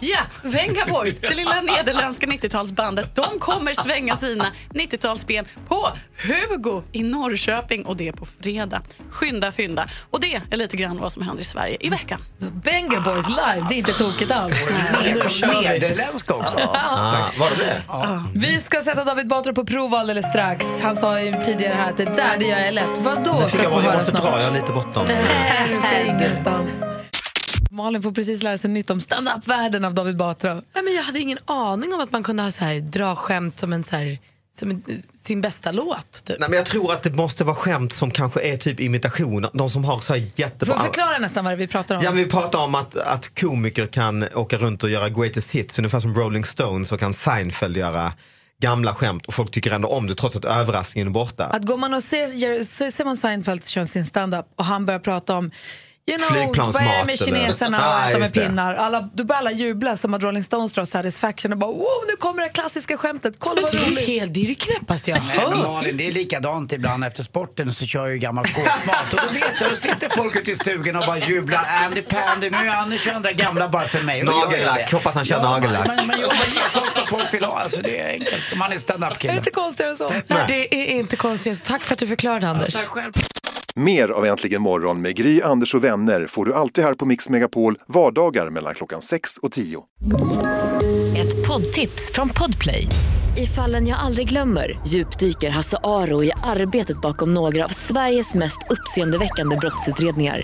Ja, yeah, Venga Boys, det lilla nederländska nittiotalsbandet. De kommer svänga sina nittiotalsben på Hugo i Norrköping. Och det är på fredag. Skynda, fynda. Och det är lite grann vad som händer i Sverige i veckan. Venga Boys live, det är inte tokigt alls. Nederländska också. Ah, var det det? Ah. Vi ska sätta David Batra på prov alldeles strax. Han sa ju tidigare här att det där, det gör jag lätt. Vadå? Nu fick jag, jag, jag måste dra jag lite bortom. Nej, du ska ingenstans. Malin får precis lära sig nytt om stand-up-världen av David Batra. Nej, men jag hade ingen aning om att man kunde ha så här, dra skämt som en så här... Som sin bästa låt typ. Nej, men jag tror att det måste vara skämt som kanske är typ imitation. De som har så här jättebra... Får du förklara nästan vad det vi pratar om? Ja, men vi pratar om att, att komiker kan åka runt och göra greatest hits. Ungefär som Rolling Stones, så kan Seinfeld göra gamla skämt och folk tycker ändå om det trots att överraskningen är borta. Att går man och ser, ser man Seinfeld kör sin stand-up och han börjar prata om you know, vad är med kineserna och ah, äta med pinnar. Alla, då börjar alla jubla som att Rolling Stones drar Satisfaction och bara, wow, nu kommer det klassiska skämtet. Kolla vad roligt. Det är det, det knäppaste jag hör. Det är likadant ibland efter sporten och så kör jag ju gammal skåpmat. Och då vet jag, då sitter folk ute i stugan och bara jublar. Andy Pandy, nu är Anders andra gamla bara för mig. Nagellack, hoppas han kör ja, nagellack. Men, men, men jag vet vad folk vill ha, alltså det är enkelt. Man är stand-up-kille. Det är inte konstigt så. Nej. Det är inte konstigt. Tack för att du förklarade, Anders. Ja, tack själv. Mer av Äntligen morgon med Gry, Anders och vänner får du alltid här på Mix Megapol vardagar mellan klockan sex och tio. Ett poddtips från Podplay. I Fallen jag aldrig glömmer djupdyker Hasse Aro i arbetet bakom några av Sveriges mest uppseendeväckande brottsutredningar.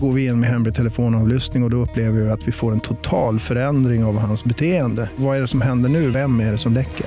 Går vi in med hemlig telefonavlyssning och, och då upplever vi att vi får en total förändring av hans beteende. Vad är det som händer nu? Vem är det som läcker?